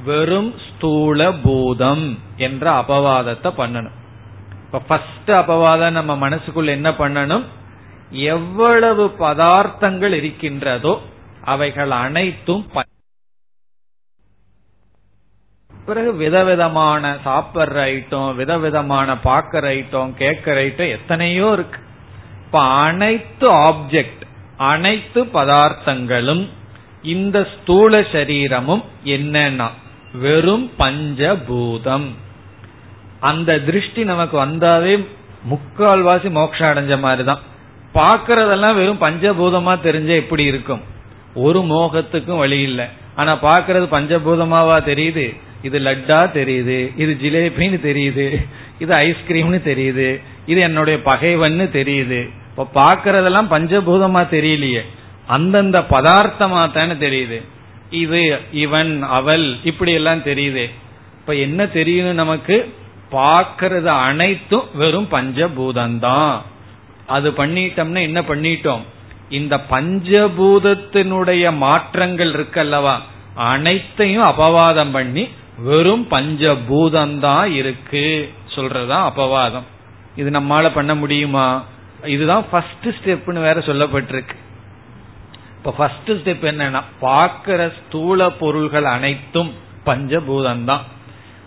வெறும் ஸ்தூல பூதம் என்ற அபவாதத்தை பண்ணணும். இப்ப ஃபர்ஸ்ட் அபவாதம் நம்ம மனசுக்குள்ள என்ன பண்ணணும், எவ்வளவு பதார்த்தங்கள் இருக்கின்றதோ அவைகள் அனைத்தும், பிறகு விதவிதமான சாப்பிட்ற ஐட்டம், விதவிதமான பாக்கிற ஐட்டம், கேட்கிற ஐட்டம், எத்தனையோ இருக்கு. இப்ப அனைத்து ஆப்ஜெக்ட் அனைத்து பதார்த்தங்களும் இந்த ஸ்தூல சரீரமும் என்னன்னா வெறும் பஞ்சபூதம். அந்த திருஷ்டி நமக்கு வந்தாவே முக்கால்வாசி மோட்சம் அடைஞ்ச மாதிரிதான். பாக்கிறதெல்லாம் வெறும் பஞ்சபூதமா தெரிஞ்ச எப்படி இருக்கும், ஒரு மோகத்துக்கும் வழி இல்லை. ஆனா பாக்கிறது பஞ்சபூதமாவா தெரியுது, இது லட்டா தெரியுது, இது ஜிலேபின்னு தெரியுது, இது ஐஸ்கிரீம்னு தெரியுது, இது என்னுடைய பகைவன்னு தெரியுது. இப்ப பாக்கிறதெல்லாம் பஞ்சபூதமா தெரியலையே, அந்தந்த பதார்த்தமா தானே தெரியுது. இது இவன் அவள் இப்படி எல்லாம் தெரியுது. இப்ப என்ன தெரியும் நமக்கு, பாக்கிறது அனைத்தும் வெறும் பஞ்சபூதம்தான். அது பண்ணிட்டோம்னா என்ன பண்ணிட்டோம், இந்த பஞ்சபூதத்தினுடைய மாற்றங்கள் இருக்கல்லவா அனைத்தையும் அபவாதம் பண்ணி வெறும் பஞ்சபூதம்தான் இருக்கு சொல்றதா அபவாதம். இது நம்மால பண்ண முடியுமா? இதுதான் ஃபர்ஸ்ட் ஸ்டெப்னு வேற சொல்லப்பட்டிருக்கு. இப்ப ஃபர்ஸ்ட் ஸ்டெப் என்னன்னா, பார்க்கிற ஸ்தூல பொருள்கள் அனைத்தும் பஞ்சபூதம்தான்.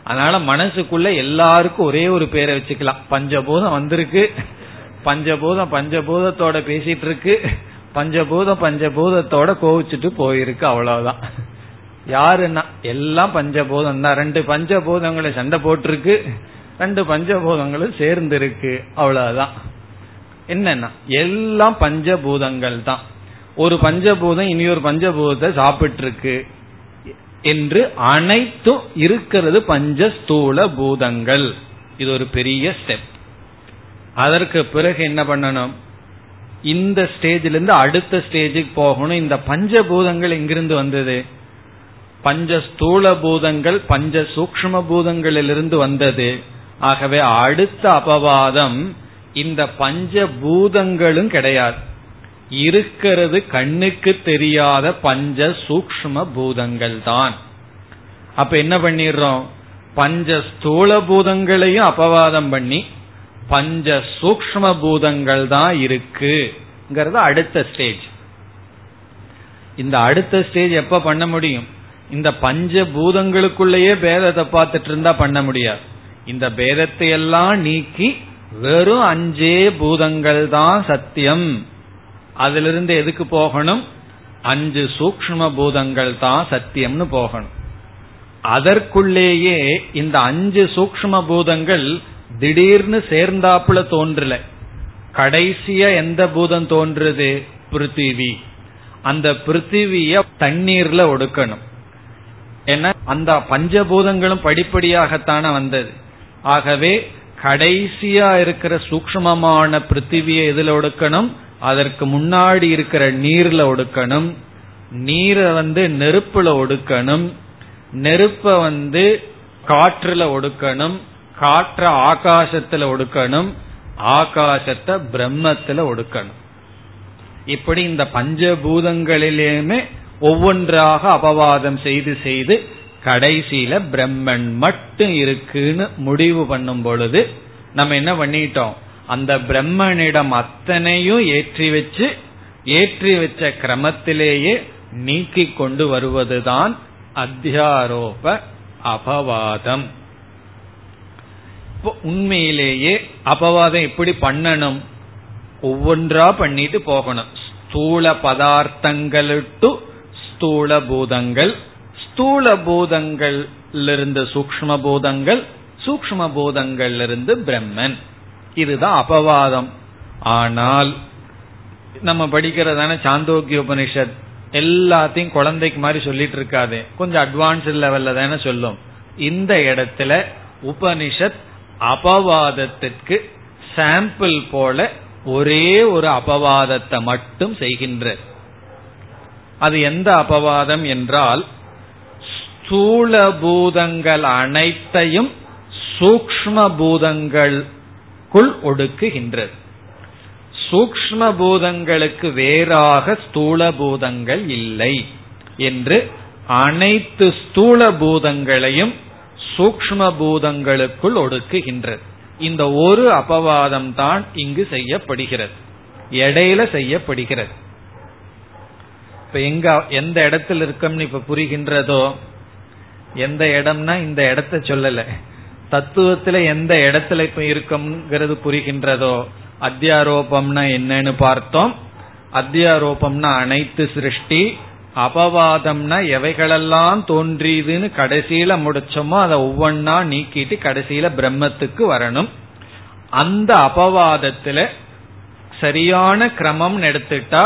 அதனால மனசுக்குள்ள எல்லாருக்கும் ஒரே ஒரு பேரை வச்சுக்கலாம், பஞ்சபூதம் வந்திருக்கு, பஞ்சபூதம் பஞ்சபூதத்தோட பேசிட்டு இருக்கு, பஞ்சபூதம் பஞ்சபூதத்தோட கோவிச்சுட்டு போயிருக்கு, அவ்வளவுதான். யாருன்னா எல்லாம் பஞ்சபூதம் தான். ரெண்டு பஞ்சபூதங்களை சண்டை போட்டிருக்கு, ரெண்டு பஞ்சபூதங்களும் சேர்ந்து இருக்கு, அவ்வளவுதான். என்னன்னா எல்லாம் பஞ்சபூதங்கள் தான். ஒரு பஞ்சபூதம் இனியொரு பஞ்சபூதத்தை சாப்பிட்டு இருக்கு என்று அனைத்தும் இருக்கிறது பஞ்சஸ்தூல பூதங்கள். இது ஒரு பெரிய ஸ்டெப். அதற்கு பிறகு என்ன பண்ணணும், இந்த ஸ்டேஜ்ல இருந்து அடுத்த ஸ்டேஜுக்கு போகணும். இந்த பஞ்சபூதங்கள் எங்கிருந்து வந்தது, பஞ்ச ஸ்தூல பூதங்கள் பஞ்ச சூக்ஷ்ம பூதங்களிலிருந்து வந்தது. ஆகவே அடுத்த அபவாதம் இந்த பஞ்சபூதங்களும் கிடையாது, இருக்கிறது கண்ணுக்கு தெரியாத பஞ்ச சூக்ஷ்ம பூதங்கள் தான். அப்ப என்ன பண்ணிடுறோம், பஞ்ச ஸ்தூல பூதங்களையும் அபவாதம் பண்ணி பஞ்ச சூக்ஷ்ம பூதங்கள் தான் இருக்குங்கிறது அடுத்த ஸ்டேஜ். இந்த அடுத்த ஸ்டேஜ் எப்ப பண்ண முடியும், இந்த பஞ்ச பூதங்களுக்குள்ளேயே பேதத்தை பார்த்துட்டு இருந்தா பண்ண முடியாது. இந்த பேதத்தை எல்லாம் நீக்கி வெறும் அஞ்சே பூதங்கள் தான் சத்தியம். அதிலிருந்து எதுக்கு போகணும், அஞ்சு சூக்ஷ்ம பூதங்கள் தான் சத்தியம்னு போகணும். அதற்குள்ளேயே இந்த அஞ்சு சூக்ஷ்ம பூதங்கள் திடீர்னு சேர்ந்தாப்புல தோன்றல. கடைசியா எந்த பூதம் தோன்றுது, பிருத்திவி. அந்த பிருத்திவிய தண்ணீர்ல ஒடுக்கணும். ஏன்னா அந்த பஞ்சபூதங்களும் படிப்படியாகத்தான வந்தது. ஆகவே கடைசியா இருக்கிற சூக்ஷ்மமான பிருத்திவியை எதுல ஒடுக்கணும், அதற்கு முன்னாடி இருக்கிற நீர்ல ஒடுக்கணும். நீரை வந்து நெருப்புல ஒடுக்கணும், நெருப்பை வந்து காற்றுல ஒடுக்கணும், காற்ற ஆகாசத்துல ஒடுக்கணும், ஆகாசத்தை பிரம்மத்துல ஒடுக்கணும். இப்படி இந்த பஞ்சபூதங்களிலேயுமே ஒவ்வொன்றாக அபவாதம் செய்து செய்து கடைசியில பிரம்மன் மட்டும் இருக்குன்னு முடிவு பண்ணும் பொழுது நம்ம என்ன பண்ணிட்டோம், அந்த பிரம்மனிடம் அத்தனையும் ஏற்றி வச்சு ஏற்றி வச்ச கிரமத்திலேயே நீக்கி கொண்டு வருவதுதான் அத்தியாரோப அபவாதம். உண்மையிலேயே அபவாதம் எப்படி பண்ணணும், ஒவ்வொன்றா பண்ணிட்டு போகணும். ஸ்தூல பதார்த்தங்களுக்கு ஸ்தூல பூதங்கள், ஸ்தூல பூதங்களிலிருந்து சூக்ஷ்ம பூதங்கள், சூக்ஷ்ம பூதங்களிலிருந்து பிரம்மன். இதுதான் அபவாதம். ஆனால் நம்ம படிக்கிறதான சாந்தோக்கிய உபனிஷத் எல்லாத்தையும் குழந்தைக்கு மாதிரி சொல்லிட்டு இருக்காது, கொஞ்சம் அட்வான்ஸ் லெவல்ல தானே சொல்லும். இந்த இடத்துல உபனிஷத் அபவாதத்திற்கு சாம்பிள் போல ஒரே ஒரு அபவாதத்தை மட்டும் செய்கின்ற. அது எந்த அபவாதம் என்றால், ஸ்தூல பூதங்கள் அனைத்தையும் சூக்ஷ்ம பூதங்களுக்குள் ஒடுக்குகின்றது. சூக்ஷ்ம பூதங்களுக்கு வேறாக ஸ்தூல பூதங்கள் இல்லை என்று அனைத்து ஸ்தூல பூதங்களையும் சூக்ஷ்ம பூதங்களுக்குள் ஒடுக்குகின்றது. இந்த ஒரு அபவாதம் தான் இங்கு செய்யப்படுகிறது, இடையில செய்யப்படுகிறது. இப்ப எங்க எந்த இடத்துல இருக்கோம்னு இப்ப புரிகின்றதோ, எந்த இடம்னா இந்த இடத்த சொல்லல, தத்துவத்துல எந்த இடத்துல இப்ப இருக்கும்ங்கிறது புரிகின்றதோ. அத்தியாரோபம்னா என்னன்னு பார்த்தோம். அத்தியாரோபம்னா அனைத்து சிருஷ்டி, அபவாதம்னா எவைகளெல்லாம் தோன்றியதுன்னு கடைசியில முடிச்சோமோ அதை ஒவ்வொன்னா நீக்கிட்டு கடைசியில பிரம்மத்துக்கு வரணும். அந்த அபவாதத்துல சரியான கிரமம் எடுத்துட்டா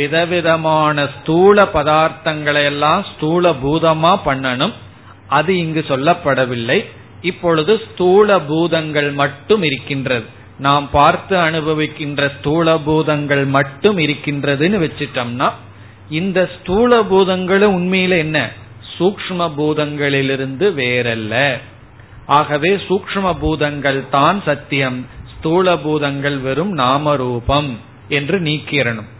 விதவிதமான ஸ்தூல பதார்த்தங்களை எல்லாம் ஸ்தூல பூதமா பண்ணணும். அது இங்கு சொல்லப்படவில்லை. இப்பொழுது ஸ்தூல பூதங்கள் மட்டும் இருக்கின்றது, நாம் பார்த்து அனுபவிக்கின்ற ஸ்தூல பூதங்கள் மட்டும் இருக்கின்றதுன்னு வச்சிட்டோம்னா, இந்த ஸ்தூல பூதங்களும் உண்மையில என்ன, சூக்ஷ்ம பூதங்களிலிருந்து வேறல்ல. ஆகவே சூக்ஷ்ம பூதங்கள் தான் சத்தியம், ஸ்தூல பூதங்கள் வெறும் நாமரூபம் என்று நீக்கிறணும்.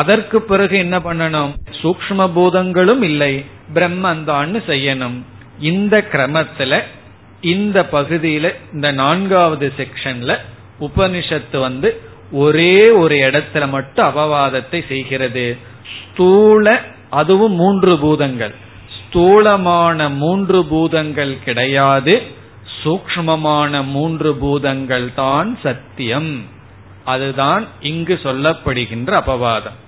அதற்கு பிறகு என்ன பண்ணணும், சூக்ஷ்ம பூதங்களும் இல்லை பிரம்மந்தான்னு செய்யணும். இந்த கிரமத்துல இந்த பகுதியில, இந்த நான்காவது செக்ஷன்ல உபனிஷத்து வந்து ஒரே ஒரு இடத்துல மட்டும் அபவாதத்தை செய்கிறது. ஸ்தூல, அதுவும் மூன்று பூதங்கள், ஸ்தூலமான மூன்று பூதங்கள் கிடையாது, சூக்ஷ்மமான மூன்று பூதங்கள் தான் சத்தியம். அதுதான் இங்கு சொல்லப்படுகின்ற அபவாதம்.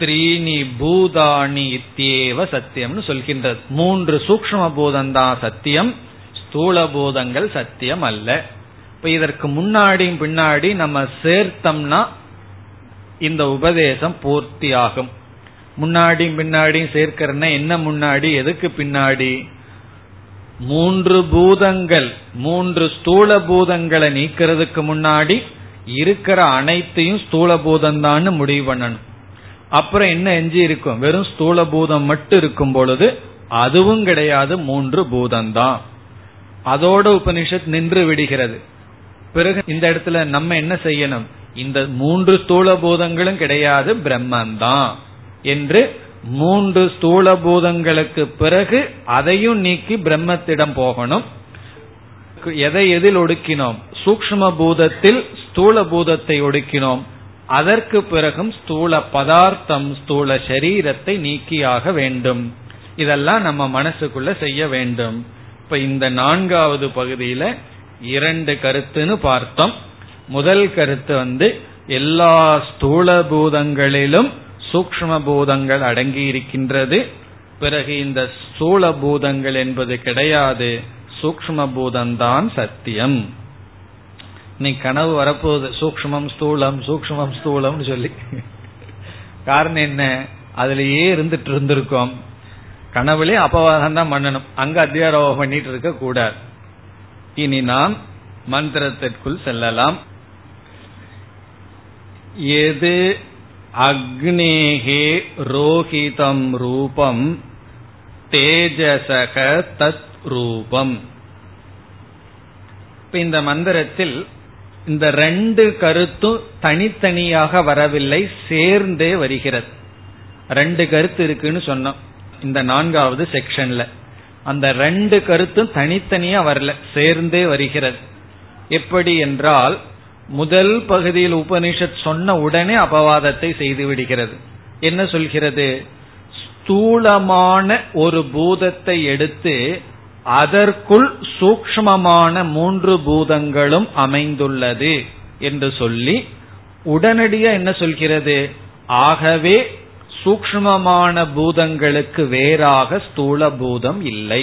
த்ரீணி பூதாணி இத்யேவ சத்தியம்னு சொல்கின்றது. மூன்று சூக்ஷ்ம பூதம்தான் சத்தியம், ஸ்தூல பூதங்கள் சத்தியம் அல்ல. இப்ப இதற்கு முன்னாடியும் பின்னாடி நம்ம சேர்த்தம்னா இந்த உபதேசம் பூர்த்தி ஆகும். முன்னாடியும் பின்னாடியும் சேர்க்கிறன்னா என்ன, முன்னாடி எதுக்கு பின்னாடி, மூன்று பூதங்கள், மூன்று ஸ்தூல பூதங்களை நீக்கிறதுக்கு முன்னாடி இருக்கிற அனைத்தையும் ஸ்தூல பூதம்தான்னு முடிவு பண்ணணும். அப்புறம் என்ன எஞ்சி இருக்கும், வெறும் ஸ்தூல பூதம் மட்டும் இருக்கும் பொழுது அதுவும் கிடையாது, மூன்று பூதம்தான். அதோட உபனிஷத் நின்று விடுகிறது. பிறகு இந்த இடத்துல நம்ம என்ன செய்யணும், இந்த மூன்று ஸ்தூல பூதங்களும் கிடையாது, பிரம்மந்தான் என்று மூன்று ஸ்தூல பூதங்களுக்கு பிறகு அதையும் நீக்கி பிரம்மத்திடம் போகணும். எதை எதில் ஒடுக்கினோம், சூக்ஷ்ம பூதத்தில் ஸ்தூல பூதத்தை ஒடுக்கினோம். அதற்கு பிறகும் ஸ்தூல பதார்த்தம், ஸ்தூல சரீரத்தை நீக்கியாக வேண்டும். இதெல்லாம் நம்ம மனசுக்குள்ள செய்ய வேண்டும். இப்ப இந்த நான்காவது பகுதியில இரண்டு கருத்துன்னு பார்த்தோம். முதல் கருத்து வந்து எல்லா ஸ்தூல பூதங்களிலும் சூக்ஷ்ம பூதங்கள் அடங்கி இருக்கின்றது. பிறகு இந்த ஸ்தூல பூதங்கள் என்பது கிடையாது, சூக்ஷ்ம பூதம்தான் சத்தியம். நீ கனவு வரப்போகுது, சூக்ஷ்மம் ஸ்தூலம் சூக்ஷ்மம் ஸ்தூலம்னு சொல்லி. காரணம் என்ன, அதுலயே இருந்துட்டு இருந்திருக்கோம். கனவுலே அபவாதம் தான் பண்ணணும், அங்க அத்தியாரோபம் பண்ணிட்டு இருக்க கூடாது. இனி நாம் மந்திரத்திற்குள் செல்லலாம். எது அக்னேஹே ரோஹிதம் ரூபம் தேஜசக தத் ரூபம். இப்ப இந்த மந்திரத்தில் இந்த ரெண்டு கருத்தும் தனித்தனியாக வரவில்லை, சேர்ந்தே வருகிறது. ரெண்டு கருத்து இருக்குன்னு சொன்னோம். இந்த நான்காவது செக்ஷன்ல. அந்த ரெண்டு கருத்தும் தனித்தனியா வரல, சேர்ந்தே வருகிறது. எப்படி என்றால், முதல் பகுதியில் உபனிஷத் சொன்ன உடனே அபவாதத்தை செய்து விடுகிறது. என்ன சொல்கிறது? ஸ்தூலமான ஒரு பூதத்தை எடுத்து அதற்குள் சூக்ஷ்மமான மூன்று பூதங்களும் அமைந்துள்ளது என்று சொல்லி உடனடியா என்ன சொல்கிறது? ஆகவே சூக்ஷ்மமான பூதங்களுக்கு வேறாக ஸ்தூல பூதம் இல்லை.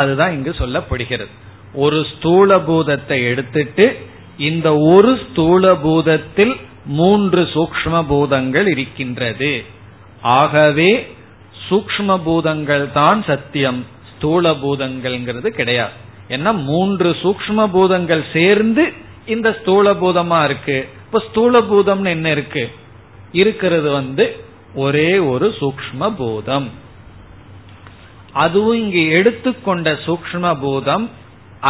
அதுதான் இங்கு சொல்லப்படுகிறது. ஒரு ஸ்தூல பூதத்தை எடுத்துட்டு இந்த ஒரு ஸ்தூல பூதத்தில் மூன்று சூக்ஷ்ம பூதங்கள் இருக்கின்றது. ஆகவே சூக்ஷ்ம பூதங்கள் தான் சத்தியம், ஸ்தூல பூதங்கள்ங்கிறது கிடையாது. ஏன்னா மூன்று சூக்ஷ்ம பூதங்கள் சேர்ந்து இந்த ஸ்தூல பூதமா இருக்கு. இப்ப ஸ்தூல பூதம்னு என்ன இருக்கு? இருக்கிறது வந்து ஒரே ஒரு சூக்ஷ்ம பூதம். அதுவும் இங்கு எடுத்துக்கொண்ட சூக்ஷ்ம பூதம்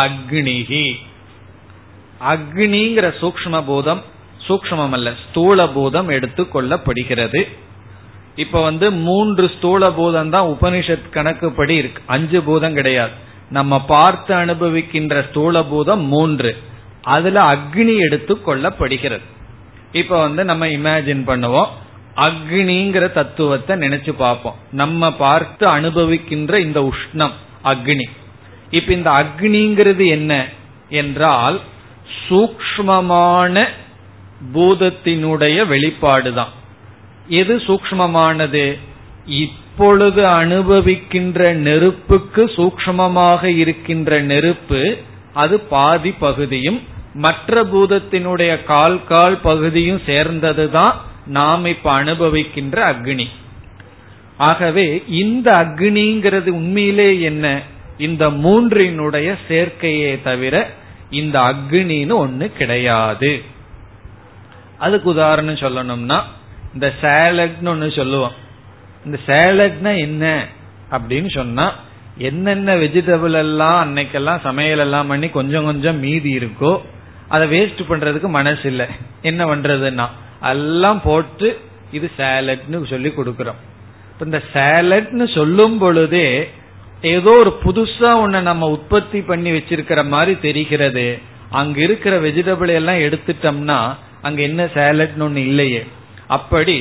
அக்னிஹி. அக்னிங்கிற சூக்ஷ்ம பூதம் சூக்ஷ்மம் அல்ல, ஸ்தூல பூதம் எடுத்துக்கொள்ளப்படுகிறது. இப்ப வந்து மூன்று ஸ்தூல பூதம் தான் உபனிஷத் கணக்குப்படி இருக்கு, அஞ்சு பூதம் கிடையாது. நம்ம பார்த்து அனுபவிக்கின்ற ஸ்தூல பூதம் மூன்று, அதுல அக்னி எடுத்து கொள்ளப்படுகிறது. இப்ப வந்து நம்ம இமேஜின் பண்ணுவோம், அக்னிங்கிற தத்துவத்தை நினைச்சு பார்ப்போம். நம்ம பார்த்து அனுபவிக்கின்ற இந்த உஷ்ணம் அக்னி. இப்ப இந்த அக்னிங்கிறது என்ன என்றால் சூக்ஷ்மமான பூதத்தினுடைய வெளிப்பாடுதான். எது சூக்ஷ்மமானது? இப்பொழுது அனுபவிக்கின்ற நெருப்புக்கு சூக்ஷ்மமாக இருக்கின்ற நெருப்பு, அது பாதி பகுதியும் மற்ற பூதத்தினுடைய கால் கால் பகுதியும் சேர்ந்ததுதான் நாம் இப்ப அனுபவிக்கின்ற அக்னி. ஆகவே இந்த அக்னிங்கிறது உண்மையிலே என்ன? இந்த மூன்றினுடைய சேர்க்கையே தவிர இந்த அக்னின்னு ஒண்ணு கிடையாது. அதுக்கு உதாரணம் சொல்லணும்னா, இந்த சாலட்னு ஒண்ணு சொல்லுவோம். இந்த சாலட்னா என்ன அப்படின்னு சொன்னா, என்னென்ன வெஜிடபிள் எல்லாம் அன்னைக்கெல்லாம் சமையல் எல்லாம் பண்ணி கொஞ்சம் கொஞ்சம் மீதி இருக்கோ அதை வேஸ்ட் பண்றதுக்கு மனசு இல்லை, என்ன பண்றதுன்னா எல்லாம் போட்டு இது சாலட்னு சொல்லி கொடுக்கிறோம். இந்த சாலட்னு சொல்லும் பொழுதே ஏதோ ஒரு புதுசா ஒண்ணு நம்ம உற்பத்தி பண்ணி வச்சிருக்கிற மாதிரி தெரிகிறது. அங்க இருக்கிற வெஜிடபிள் எல்லாம் எடுத்துட்டோம்னா அங்க என்ன சாலட்னு ஒண்ணு இல்லையே. அப்படி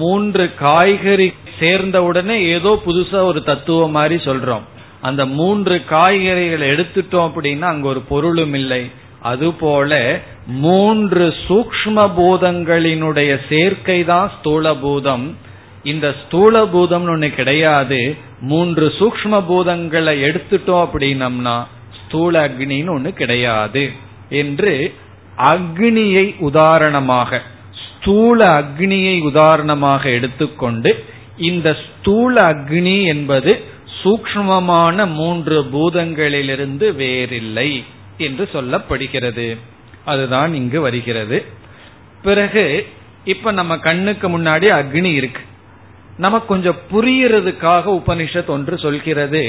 மூன்று காய்கறி சேர்ந்த உடனே ஏதோ புதுசா ஒரு தத்துவம் மாதிரி சொல்றோம். அந்த மூன்று காய்கறிகளை எடுத்துட்டோம் அப்படின்னா அங்க ஒரு பொருளும் இல்லை. அதுபோல மூன்று சூக்ஷ்ம பூதங்களினுடைய சேர்க்கை தான் ஸ்தூல பூதம். இந்த ஸ்தூல பூதம்னு ஒண்ணு கிடையாது. மூன்று சூக்ஷ்ம பூதங்களை எடுத்துட்டோம் அப்படின்னம்னா ஸ்தூல அக்னின்னு ஒண்ணு கிடையாது என்று அக்னியை உதாரணமாக, ஸ்தூல அக்னியை உதாரணமாக எடுத்துக்கொண்டு இந்த ஸ்தூல அக்னி என்பது சூக்ஷ்மமான மூன்று பூதங்களிலிருந்து வேறில்லை என்று சொல்லப்படுகிறது. அதுதான் இங்கு வருகிறது. பிறகு இப்ப நம்ம கண்ணுக்கு முன்னாடி அக்னி இருக்கு. நமக்கு கொஞ்சம் புரியறதுக்காக உபனிஷத் ஒன்று சொல்கிறது,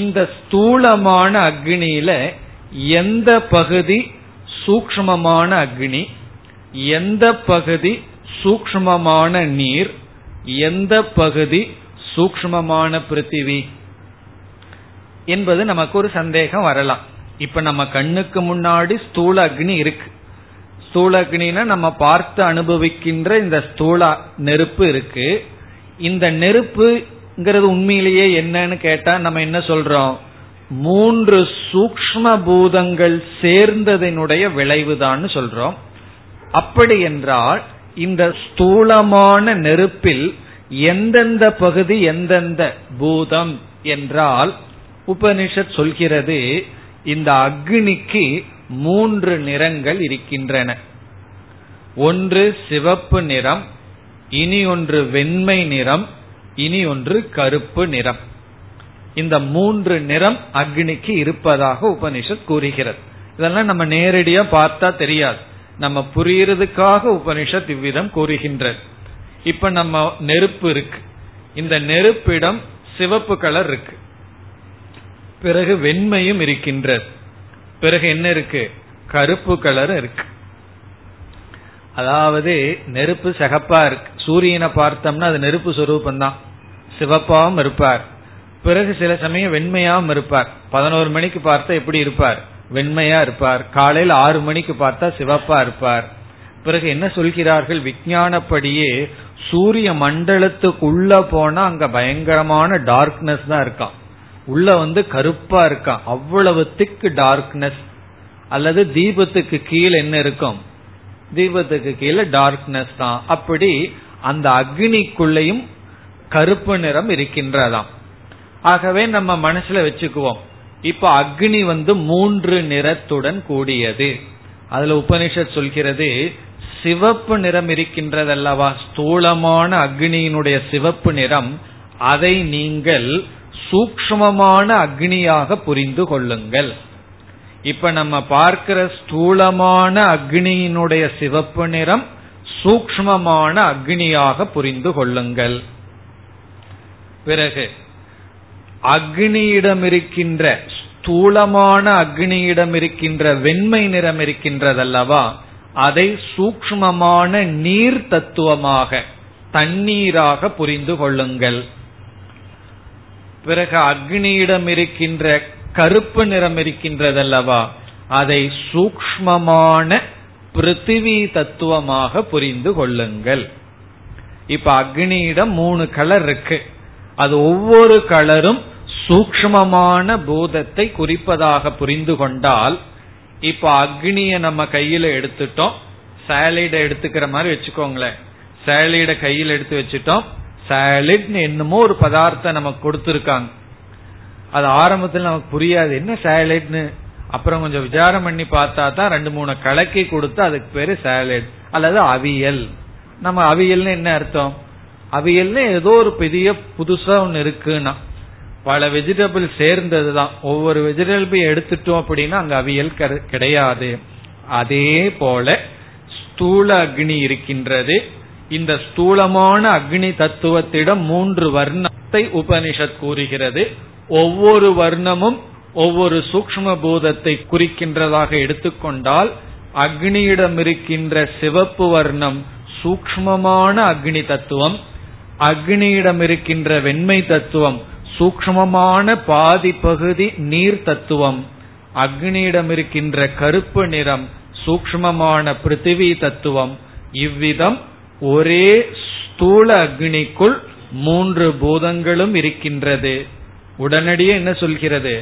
இந்த ஸ்தூலமான அக்னியில எந்த பகுதி சூக்ஷ்மமான அக்னி, எந்த பகுதி சூக்ஷ்மமான நீர், எந்த பகுதி சூக்ஷ்மமான பிருத்திவி என்பது நமக்கு ஒரு சந்தேகம் வரலாம். இப்ப நம்ம கண்ணுக்கு முன்னாடி ஸ்தூல அக்னி இருக்கு. ஸ்தூல அக்னினா நம்ம பார்த்து அனுபவிக்கின்ற இந்த ஸ்தூல நெருப்பு இருக்கு. இந்த நெருப்புங்கிறது உண்மையிலேயே என்னன்னு கேட்டா நம்ம என்ன சொல்றோம்? மூன்று சூக்ஷ்ம பூதங்கள் சேர்ந்ததனுடைய விளைவுதான்னு சொல்றோம். அப்படி என்றால் இந்த ஸ்தூலமான நெருப்பில் எந்தெந்த பகுதி எந்தெந்த பூதம் என்றால் உபனிஷத் சொல்கிறது, இந்த அக்னிக்கு மூன்று நிறங்கள் இருக்கின்றன. ஒன்று சிவப்பு நிறம், இனி ஒன்று வெண்மை நிறம், இனி ஒன்று கருப்பு நிறம். இந்த மூன்று நிறம் அக்னிக்கு இருப்பதாக உபனிஷத் கூறுகிறது. இதெல்லாம் நம்ம நேரடியா பார்த்தா தெரியாது, நம்ம புரியறதுக்காக உபனிஷத் இவ்விதம் கூறுகின்றது. இப்ப நம்ம நெருப்பு இருக்கு, இந்த நெருப்பிடம் சிவப்பு கலர் இருக்கு, பிறகு வெண்மையும் இருக்கின்றது, பிறகு என்ன இருக்கு? கருப்பு கலர் இருக்கு. அதாவது நெருப்பு சகப்பா இருக்கு. சூரியனை பார்த்தோம்னா அது நெருப்பு சொரூபந்தான், சிவப்பாவும் இருப்பார், பிறகு சில சமயம் வெண்மையாவும் இருப்பார். பதினோரு மணிக்கு பார்த்தா எப்படி இருப்பார்? வெண்மையா இருப்பார். காலையில் ஆறு மணிக்கு பார்த்தா சிவப்பா இருப்பார். பிறகு என்ன சொல்கிறார்கள்? விஞ்ஞானப்படியே சூரிய மண்டலத்துக்குள்ள போனா அங்க பயங்கரமான டார்க்னஸ் தான் இருக்கான், உள்ள வந்து கருப்பா இருக்கான், அவ்வளவு திக்கு டார்க்னஸ். அல்லது தீபத்துக்கு கீழே என்ன இருக்கும்? தீபத்துக்கு கீழே டார்க்னஸ் தான். அப்படி அந்த அக்னிக்குள்ளேயும் கருப்பு நிறம் இருக்கின்றதாம். ஆகவே நம்ம மனசுல வச்சுக்குவோம், இப்ப அக்னி வந்து மூன்று நிறத்துடன் கூடியது. அதுல உபனிஷத் சொல்கிறது சிவப்பு நிறம் இருக்கின்றது அல்லவா, ஸ்தூலமான அக்னியினுடைய சிவப்பு நிறம், அதை நீங்கள் சூக்ஷ்மமான அக்னியாக புரிந்து கொள்ளுங்கள். இப்ப நம்ம பார்க்கிற ஸ்தூலமான அக்னியினுடைய சிவப்பு நிறம் சூக்ஷ்மமான அக்னியாக புரிந்து கொள்ளுங்கள். பிறகு அக்னியிடம் இருக்கின்ற ஸ்தூலமான அக்னியிடம் இருக்கின்ற வெண்மை நிறம் இருக்கின்றதல்லவா, அதை சூக்ஷ்மமான நீர் தத்துவமாக தண்ணீராக புரிந்து கொள்ளுங்கள். பிறகு அக்னியிடம் இருக்கின்ற கருப்பு நிறம் இருக்கின்றதல்லவா, அதை சூக்ஷ்மமான பிருத்திவி தத்துவமாக புரிந்து கொள்ளுங்கள். இப்ப அக்னியிடம் மூணு கலர் இருக்கு, அது ஒவ்வொரு கலரும் சூக்ஷ்மமான பூதத்தை குறிப்பதாக புரிந்து கொண்டால், இப்ப அக்னிய நம்ம கையில எடுத்துட்டோம், சாலிட எடுத்துக்கிற மாதிரி வச்சுக்கோங்களேன், சாலிட கையில எடுத்து வச்சுட்டோம். சாலிட் என்னமோ ஒரு பதார்த்தம் நமக்கு கொடுத்துருக்காங்க, அது ஆரம்பத்தில் நமக்கு புரியாது என்ன சாலிட்னு, அப்புறம் கொஞ்சம் விசாரம் பண்ணி பார்த்தா தான் ரெண்டு மூணு கலக்கி கொடுத்து அதுக்கு பேரு சாலிட் அல்லது அவியல். நம்ம அவியல்னு என்ன அர்த்தம்? அவியல்ல ஏதோ ஒரு பெரிய புதுசா ஒன்னு இருக்குன்னா பல வெஜிடபிள் சேர்ந்ததுதான், ஒவ்வொரு வெஜிடபிள் எடுத்துட்டோம் அப்படின்னா அங்க அவியல் கிடையாது. அதே போல ஸ்தூல அக்னி இருக்கின்றது, இந்த ஸ்தூலமான அக்னி தத்துவத்திடம் மூன்று வர்ணத்தை உபனிஷத் கூறுகிறது. ஒவ்வொரு வர்ணமும் ஒவ்வொரு சூக்ஷ்ம பூதத்தை குறிக்கின்றதாக எடுத்துக்கொண்டால் அக்னியிடம் இருக்கின்ற சிவப்பு வர்ணம் சூக்ஷ்மமான அக்னி தத்துவம், அக்னியிடம் இருக்கின்ற வெண்மை தத்துவம் சூக்ஷ்மமான பாதி பகுதி நீர் தத்துவம், அக்னியிடம் இருக்கின்ற கருப்பு நிறம் சூக்ஷ்மமான பிருத்திவி தத்துவம். இவ்விதம் ஒரே ஸ்தூல அக்னிக்குள் மூன்று பூதங்களும் இருக்கின்றது. உடனடியே என்ன சொல்கிறது?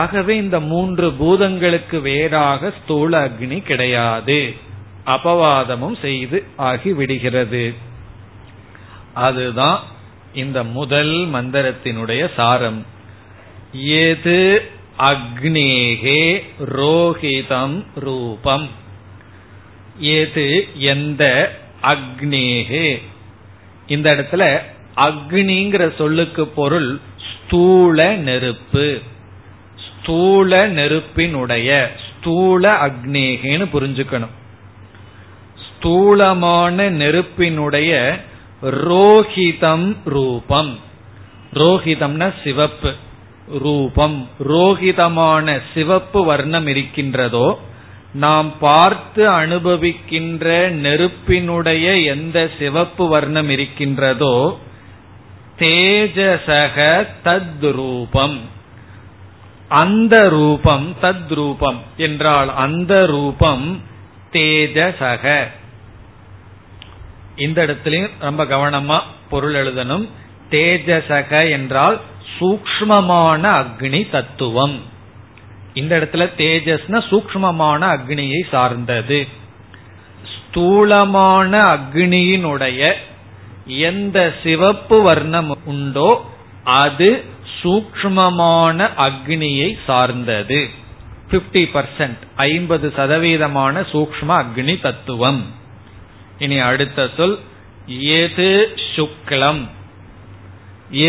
ஆகவே இந்த மூன்று பூதங்களுக்கு வேறாக ஸ்தூல அக்னி கிடையாது, அபவாதமும் செய்து ஆகிவிடுகிறது. அதுதான் இந்த முதல் மந்திரத்தினுடைய சாரம். ஏது அக்னேகே ரோஹிதம் ரூபம், ஏது எந்த அக்னேகே, இந்த இடத்துல அக்னிங்கிற சொல்லுக்கு பொருள் ஸ்தூல நெருப்பு, ஸ்தூல நெருப்பினுடைய, ஸ்தூல அக்னேகேன்னு புரிஞ்சுக்கணும். ஸ்தூலமான நெருப்பினுடைய ரோஹிதம் ரூபம், ரோஹிதம்னா சிவப்பு, ரூபம் ரோஹிதமான சிவப்பு வர்ணம் இருக்கின்றதோ, நாம் பார்த்து அனுபவிக்கின்ற நெருப்பினுடைய எந்த சிவப்பு வர்ணம் இருக்கின்றதோ, தேஜசக தத்ரூபம், அந்த ரூபம், தத்ரூபம் என்றால் அந்த ரூபம் தேஜசக. இந்த இடத்திலையும் ரொம்ப கவனமா பொருள் எழுதணும். தேஜசக என்றால் சூக்ஷ்மமான அக்னி தத்துவம். இந்த இடத்துல தேஜஸ்னா சூக்ஷ்மமான அக்னியை சார்ந்தது. ஸ்தூலமான அக்னியினுடைய எந்த சிவப்பு வர்ணம் உண்டோ அது சூக்ஷ்மமான அக்னியை சார்ந்தது. பிப்டி பர்சன்ட் ஐம்பது சதவீதமான சூக்ஷ்ம அக்னி தத்துவம். இனி அடுத்த சொல் ஏது சுக்லம்.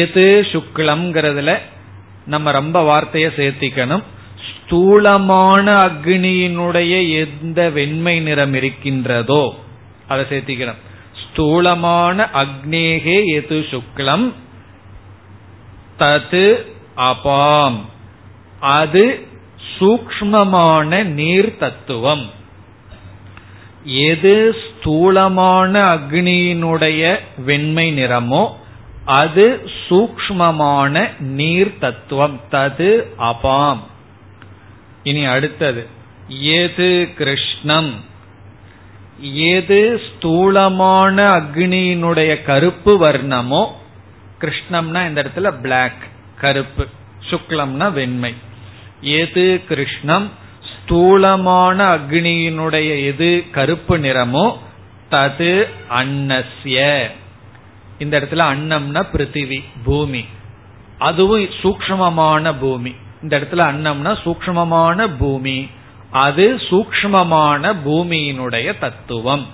ஏது சுக்லம்ங்கிறதுல நம்ம ரொம்ப வார்த்தையை சேர்த்திக்கணும். ஸ்தூலமான அக்னியினுடைய எந்த வெண்மை நிறம் இருக்கின்றதோ அதை சேர்த்திக்கணும். ஸ்தூலமான அக்னேகே ஏது சுக்லம் தது அபாம், அது சூக்ஷ்மமான நீர் தத்துவம். எது ஸ்தூலமான அக்னியினுடைய வெண்மை நிறமோ அது சூக்ஷ்மமான நீர் தத்துவம். தது அபாம். இனி அடுத்தது ஏது கிருஷ்ணம். ஏது ஸ்தூலமான அக்னியினுடைய கருப்பு வர்ணமோ, கிருஷ்ணம்னா இந்த இடத்துல பிளாக் கருப்பு, சுக்லம்னா வெண்மை. ஏது கிருஷ்ணம் ஸ்தூலமான அக்னியினுடைய எது கருப்பு நிறமோ, தது அன்னஸ்ய. இந்த இடத்துல அன்னம்னா பிருத்திவி பூமி, அதுவும் சூக்ஷ்மமான பூமி. இந்த இடத்துல அன்னம்னா சூக்ஷ்மமான பூமி, அது சூக்ஷ்மமான பூமியினுடைய தத்துவம்.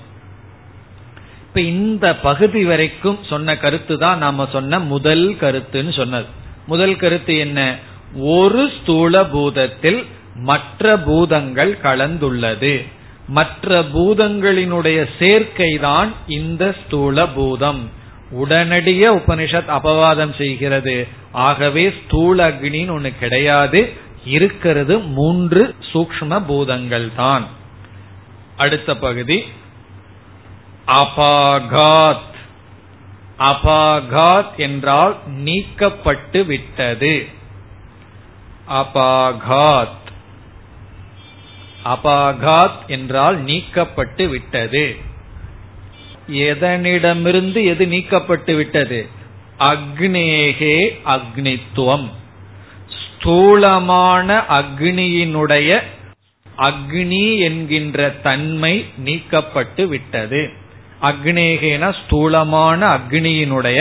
இப்ப இந்த பகுதி வரைக்கும் சொன்ன கருத்து தான் நாம சொன்ன முதல் கருத்துன்னு சொன்னது. முதல் கருத்து என்ன? ஒரு ஸ்தூல பூதத்தில் மற்ற பூதங்கள் கலந்துள்ளது, மற்ற பூதங்களினுடைய சேர்க்கைதான் இந்த ஸ்தூல பூதம். உடனடிய உபனிஷத் அபவாதம் செய்கிறது. ஆகவே ஸ்தூல அக்னின்னு ஒண்ணு கிடையாது, இருக்கிறது மூன்று சூக்ஷ்ம பூதங்கள் தான். அடுத்த பகுதி அபாகாத். அபாகாத் என்றால் நீக்கப்பட்டு விட்டது. அபாகாத் அபாகாத் என்றால் நீக்கப்பட்டு விட்டது. எதனிடமிருந்து எது நீக்கப்பட்டு விட்டது? அக்னேகே அக்னித்துவம். ஸ்தூலமான அக்னியினுடைய அக்னி என்கின்ற தன்மை நீக்கப்பட்டு விட்டது. அக்னேகேன ஸ்தூலமான அக்னியினுடைய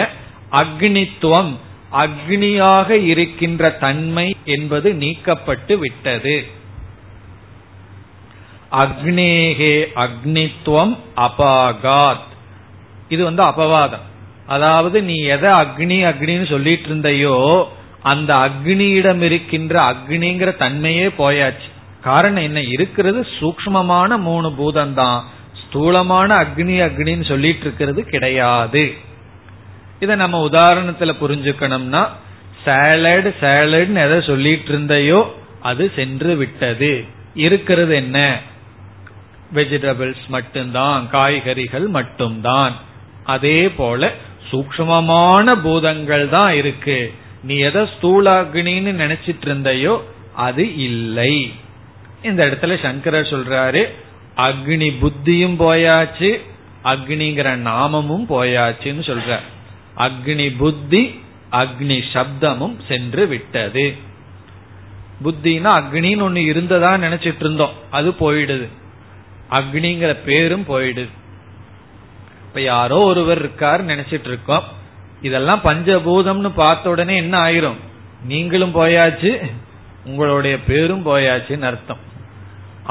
அக்னித்துவம், அக்னியாக இருக்கின்ற தன்மை என்பது நீக்கப்பட்டு விட்டது. அக்னேகே அக்னித்துவம் அபாகாத். இது வந்து அபவாதம். அதாவது நீ எதை அக்னி அக்னின்னு சொல்லிட்டு இருந்தையோ அந்த அக்னியிடம் இருக்கின்ற அக்னிங்கிற தன்மையே போயாச்சு. காரணம் என்ன? இருக்கிறது சூக்ஷ்மமான மூணு பூதம்தான், ஸ்தூலமான அக்னி அக்னின்னு சொல்லிட்டு இருக்கிறது கிடையாது. இதை நம்ம உதாரணத்துல புரிஞ்சுக்கணும்னா, சாலட் சாலட்னு எதை சொல்லிட்டு இருந்தையோ அது சென்று விட்டது. இருக்கிறது என்ன? வெஜிடபிள்ஸ் மட்டும்தான், காய்கறிகள் மட்டும்தான். அதே போல சூக்ஷ்மமான பூதங்கள் தான் இருக்கு. நீ எதை ஸ்தூலாகினின்னு நினைச்சிட்டு இருந்தையோ அது இல்லை. இந்த இடத்துல சங்கரர் சொல்றாரு, அக்னி புத்தியும் போயாச்சு, அக்னிங்கிற நாமமும் போயாச்சுன்னு சொல்ற. அக்னி புத்தி அக்னி சப்தமும் சென்று விட்டது. புத்தினா அக்னின்னு ஒண்ணு இருந்ததா நினைச்சிட்டு இருந்தோம், அது போயிடுது. அக்னிங்கிற பேரும் போயிடுது. இப்ப யாரோ ஒருவர் இருக்காரு நினைச்சிட்டு இருக்கோம். இதெல்லாம் பஞ்சபூதம்னு பார்த்த உடனே என்ன ஆயிரும்? நீங்களும் போயாச்சு, உங்களுடைய பேரும் போயாச்சுன்னு அர்த்தம்.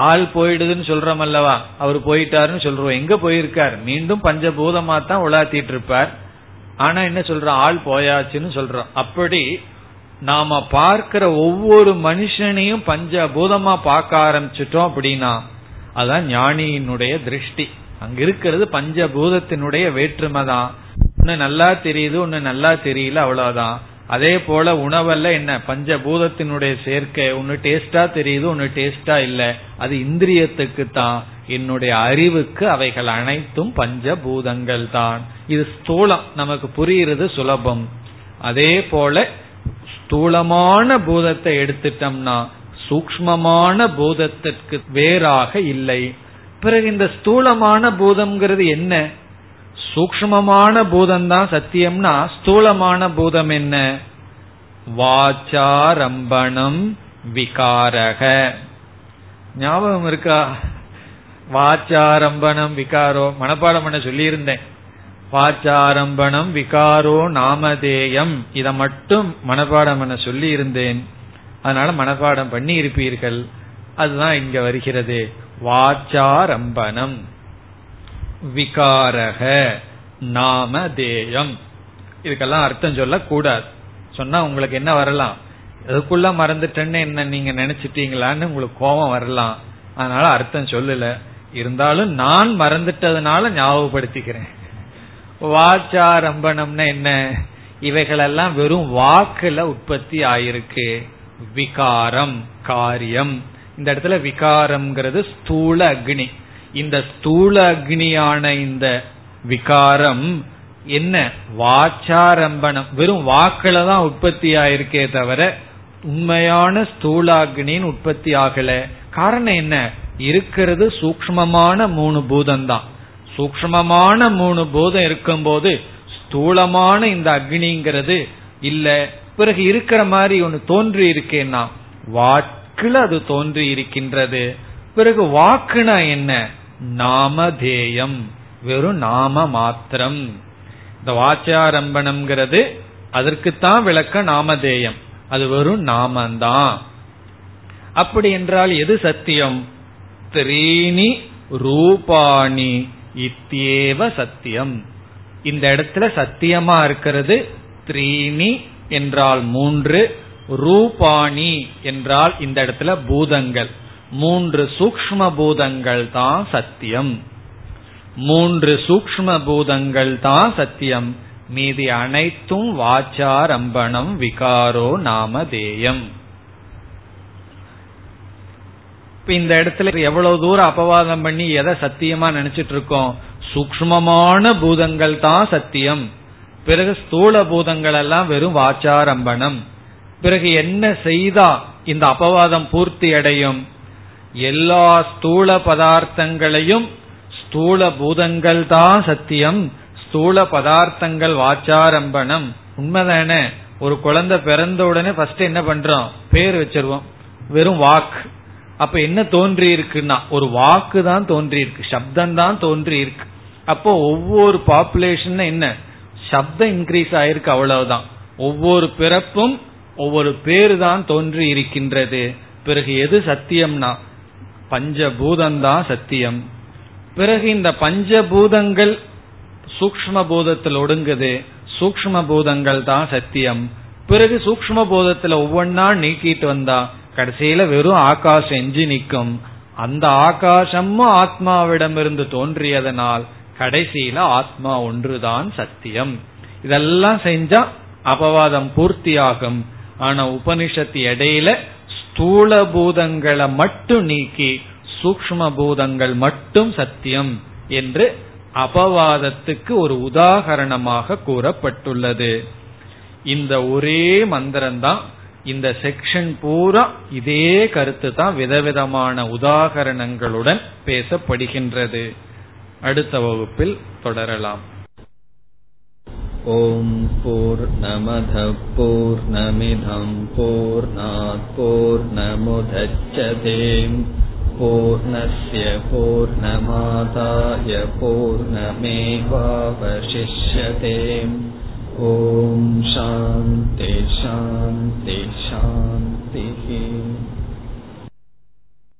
ஆள் போயிடுதுன்னு சொல்றோம் அல்லவா, அவர் போயிட்டாருன்னு சொல்றோம். எங்க போயிருக்கார்? மீண்டும் பஞ்சபூதமா தான் உலாத்திட்டு இருப்பார். ஆனா என்ன சொல்றோம்? ஆள் போயாச்சுன்னு சொல்றோம். அப்படி நாம பார்க்கிற ஒவ்வொரு மனுஷனையும் பஞ்சபூதமா பார்க்க ஆரம்பிச்சிட்டோம் அப்படின்னா அதான் ஞானியினுடைய திருஷ்டி. அங்க இருக்கிறது பஞ்சபூதத்தினுடைய வேற்றுமை தான். ஒன்னு நல்லா தெரியுது, ஒன்னு நல்லா தெரியல, அவ்வளவுதான். அதே போல உணவல்ல என்ன? பஞ்சபூதத்தினுடைய சேர்க்கை. ஒன்னு டேஸ்டா தெரியுது, ஒன்னு டேஸ்டா இல்ல, அது இந்திரியத்துக்கு தான். என்னுடைய அறிவுக்கு அவைகள் அனைத்தும் பஞ்சபூதங்கள் தான். இது ஸ்தூலம், நமக்கு புரியுறது சுலபம். அதே போல ஸ்தூலமான பூதத்தை எடுத்துட்டோம்னா சூக்ஷ்மமான பூதத்திற்கு வேறாக இல்லை. பிறகு இந்த ஸ்தூலமான பூதம்ங்கிறது என்ன? சூக்ஷ்மமான பூதம்தான் சத்தியம்னா ஸ்தூலமான பூதம் என்ன? வாச்சாரம்பணம் விகாரக. ஞாபகம் இருக்கா? வாச்சாரம்பணம் விகாரோ மனப்பாடம் பண்ண சொல்லியிருந்தேன். வாச்சாரம்பணம் விகாரோ நாமதேயம், இதை மட்டும் மனப்பாடம் பண்ண சொல்லி இருந்தேன். அதனால மனப்பாடம் பண்ணி இருப்பீர்கள். அதுதான் இங்க வருகிறது. வாச்சாரம்பணம் விகாரக நாமதேயம். இதுக்கெல்லாம் அர்த்தம் சொல்ல கூடாது. சொன்னா உங்களுக்கு என்ன வரலாம்? அதுக்குள்ள மறந்துட்டேன்னு என்ன நீங்க நினைச்சிட்டீங்களான்னு உங்களுக்கு கோபம் வரலாம். அதனால அர்த்தம் சொல்லல. இருந்தாலும் நான் மறந்துட்டதுனால ஞாபகப்படுத்திக்கிறேன். வாச்சாரம்பணம்னா என்ன? இவைகளெல்லாம் வெறும் வாக்குல உற்பத்தி ஆயிருக்கு. விகாரம் காரியம். இந்த இடத்துல விகாரம்ங்கிறது ஸ்தூல அக்னி. இந்த ஸ்தூல அக்னியான இந்த விகாரம் என்ன வாச்சாரம்பணம், வெறும் வாக்கில தான் உற்பத்தி ஆயிருக்கே தவிர உண்மையான ஸ்தூலாக்னின் உற்பத்தி ஆகல. காரணம் என்ன, இருக்கிறது சூக்ஷ்மமான மூணு பூதம் தான். சூக்ஷ்மமான மூணு பூதம் இருக்கும்போது ஸ்தூலமான இந்த அக்னிங்கிறது இல்ல. பிறகு இருக்கிற மாதிரி ஒன்னு தோன்றி இருக்கேன்னா வாக்குல அது தோன்றி இருக்கின்றது. பிறகு வாக்குனா என்ன, நாமதேயம், வெறும் நாம மாத்திரம். இந்த வாச்சாரம்பணம்ங்கிறது அதற்குத்தான் விளக்க நாமதேயம், அது வெறும் நாமந்தான். அப்படி என்றால் எது சத்தியம், த்ரீணி ரூபாணி இத்யேவ சத்தியம். இந்த இடத்துல சத்தியமா இருக்கிறது த்ரீணி என்றால் மூன்று, ரூபாணி என்றால் இந்த இடத்துல பூதங்கள், மூன்று சூக்ஷ்ம பூதங்கள் தான் சத்தியம். மூன்று சூக்ஷ்ம பூதங்கள் தான் சத்தியம், மீதி அனைத்தும் வாச்சாரம்பணம் விகாரோ நாமதேயம். இந்த இடத்துல எவ்வளவு தூரம் அபவாதம் பண்ணி எதை சத்தியமா நினைச்சிட்டு இருக்கோம், சூக்ஷ்மமான பூதங்கள் தான் சத்தியம், பிறகு ஸ்தூல பூதங்கள் எல்லாம் வெறும் வாச்சாரம்பணம். பிறகு என்ன செய்தா இந்த அபவாதம் பூர்த்தி அடையும், எல்லா ஸ்தூல பதார்த்தங்களையும் ஸ்தூல பூதங்கள் தான் சத்தியம், ஸ்தூல பதார்த்தங்கள் வாச்சாரம்பணம். உண்மைதானே, ஒரு குழந்தை பிறந்த உடனே ஃபர்ஸ்ட் என்ன பண்றோம், பேர் வச்சிருவோம், வெறும் வாக்கு. அப்ப என்ன தோன்றி இருக்குன்னா ஒரு வாக்கு தான் தோன்றி இருக்கு, சப்தம் தான் தோன்றி இருக்கு. அப்போ ஒவ்வொரு பாப்புலேஷன் என்ன, சப்தம் இன்க்ரீஸ் ஆயிருக்கு, அவ்வளவுதான். ஒவ்வொரு பிறப்பும் ஒவ்வொரு பேரு தான் தோன்றி இருக்கின்றது. பிறகு எது சத்தியம்னா பஞ்சபூதம்தான் சத்தியம். பிறகு இந்த பஞ்சபூதங்கள் சூக்ஷ்ம பூதத்தில் ஒடுங்குது, சூக்ஷ்ம பூதங்கள் தான் சத்தியம். பிறகு சூக்ஷ்ம பூதத்துல ஒவ்வொன்னா நீக்கிட்டு வந்தா கடைசியில வெறும் ஆகாசம் எஞ்சி நிற்கும். அந்த ஆகாசமும் ஆத்மாவிடமிருந்து தோன்றியதனால் கடைசியில ஆத்மா ஒன்றுதான் சத்தியம். இதெல்லாம் செஞ்சா அபவாதம் பூர்த்தியாகும். ஆனா உபனிஷத்து இடையில ஸ்தூல பூதங்களை மட்டும் நீக்கி சூக்ஷ்ம பூதங்கள் மட்டும் சத்தியம் என்று அபவாதத்துக்கு ஒரு உதாகரணமாக கூறப்பட்டுள்ளது. இந்த ஒரே மந்திரம்தான் இந்த செக்ஷன் பூரா, இதே கருத்து தான் விதவிதமான உதாகரணங்களுடன் பேசப்படுகின்றது. அடுத்த வகுப்பில் தொடரலாம். ஓம் பூர்ணமதః பூர்ணமிதம் பூர்ணாத் பூர்ணமுதச்யதே பூர்ணஸ்ய பூர்ணமாதாய பூர்ணமேவாவசிஷ்யதே. ஓம் சாந்தி சாந்தி சாந்தி.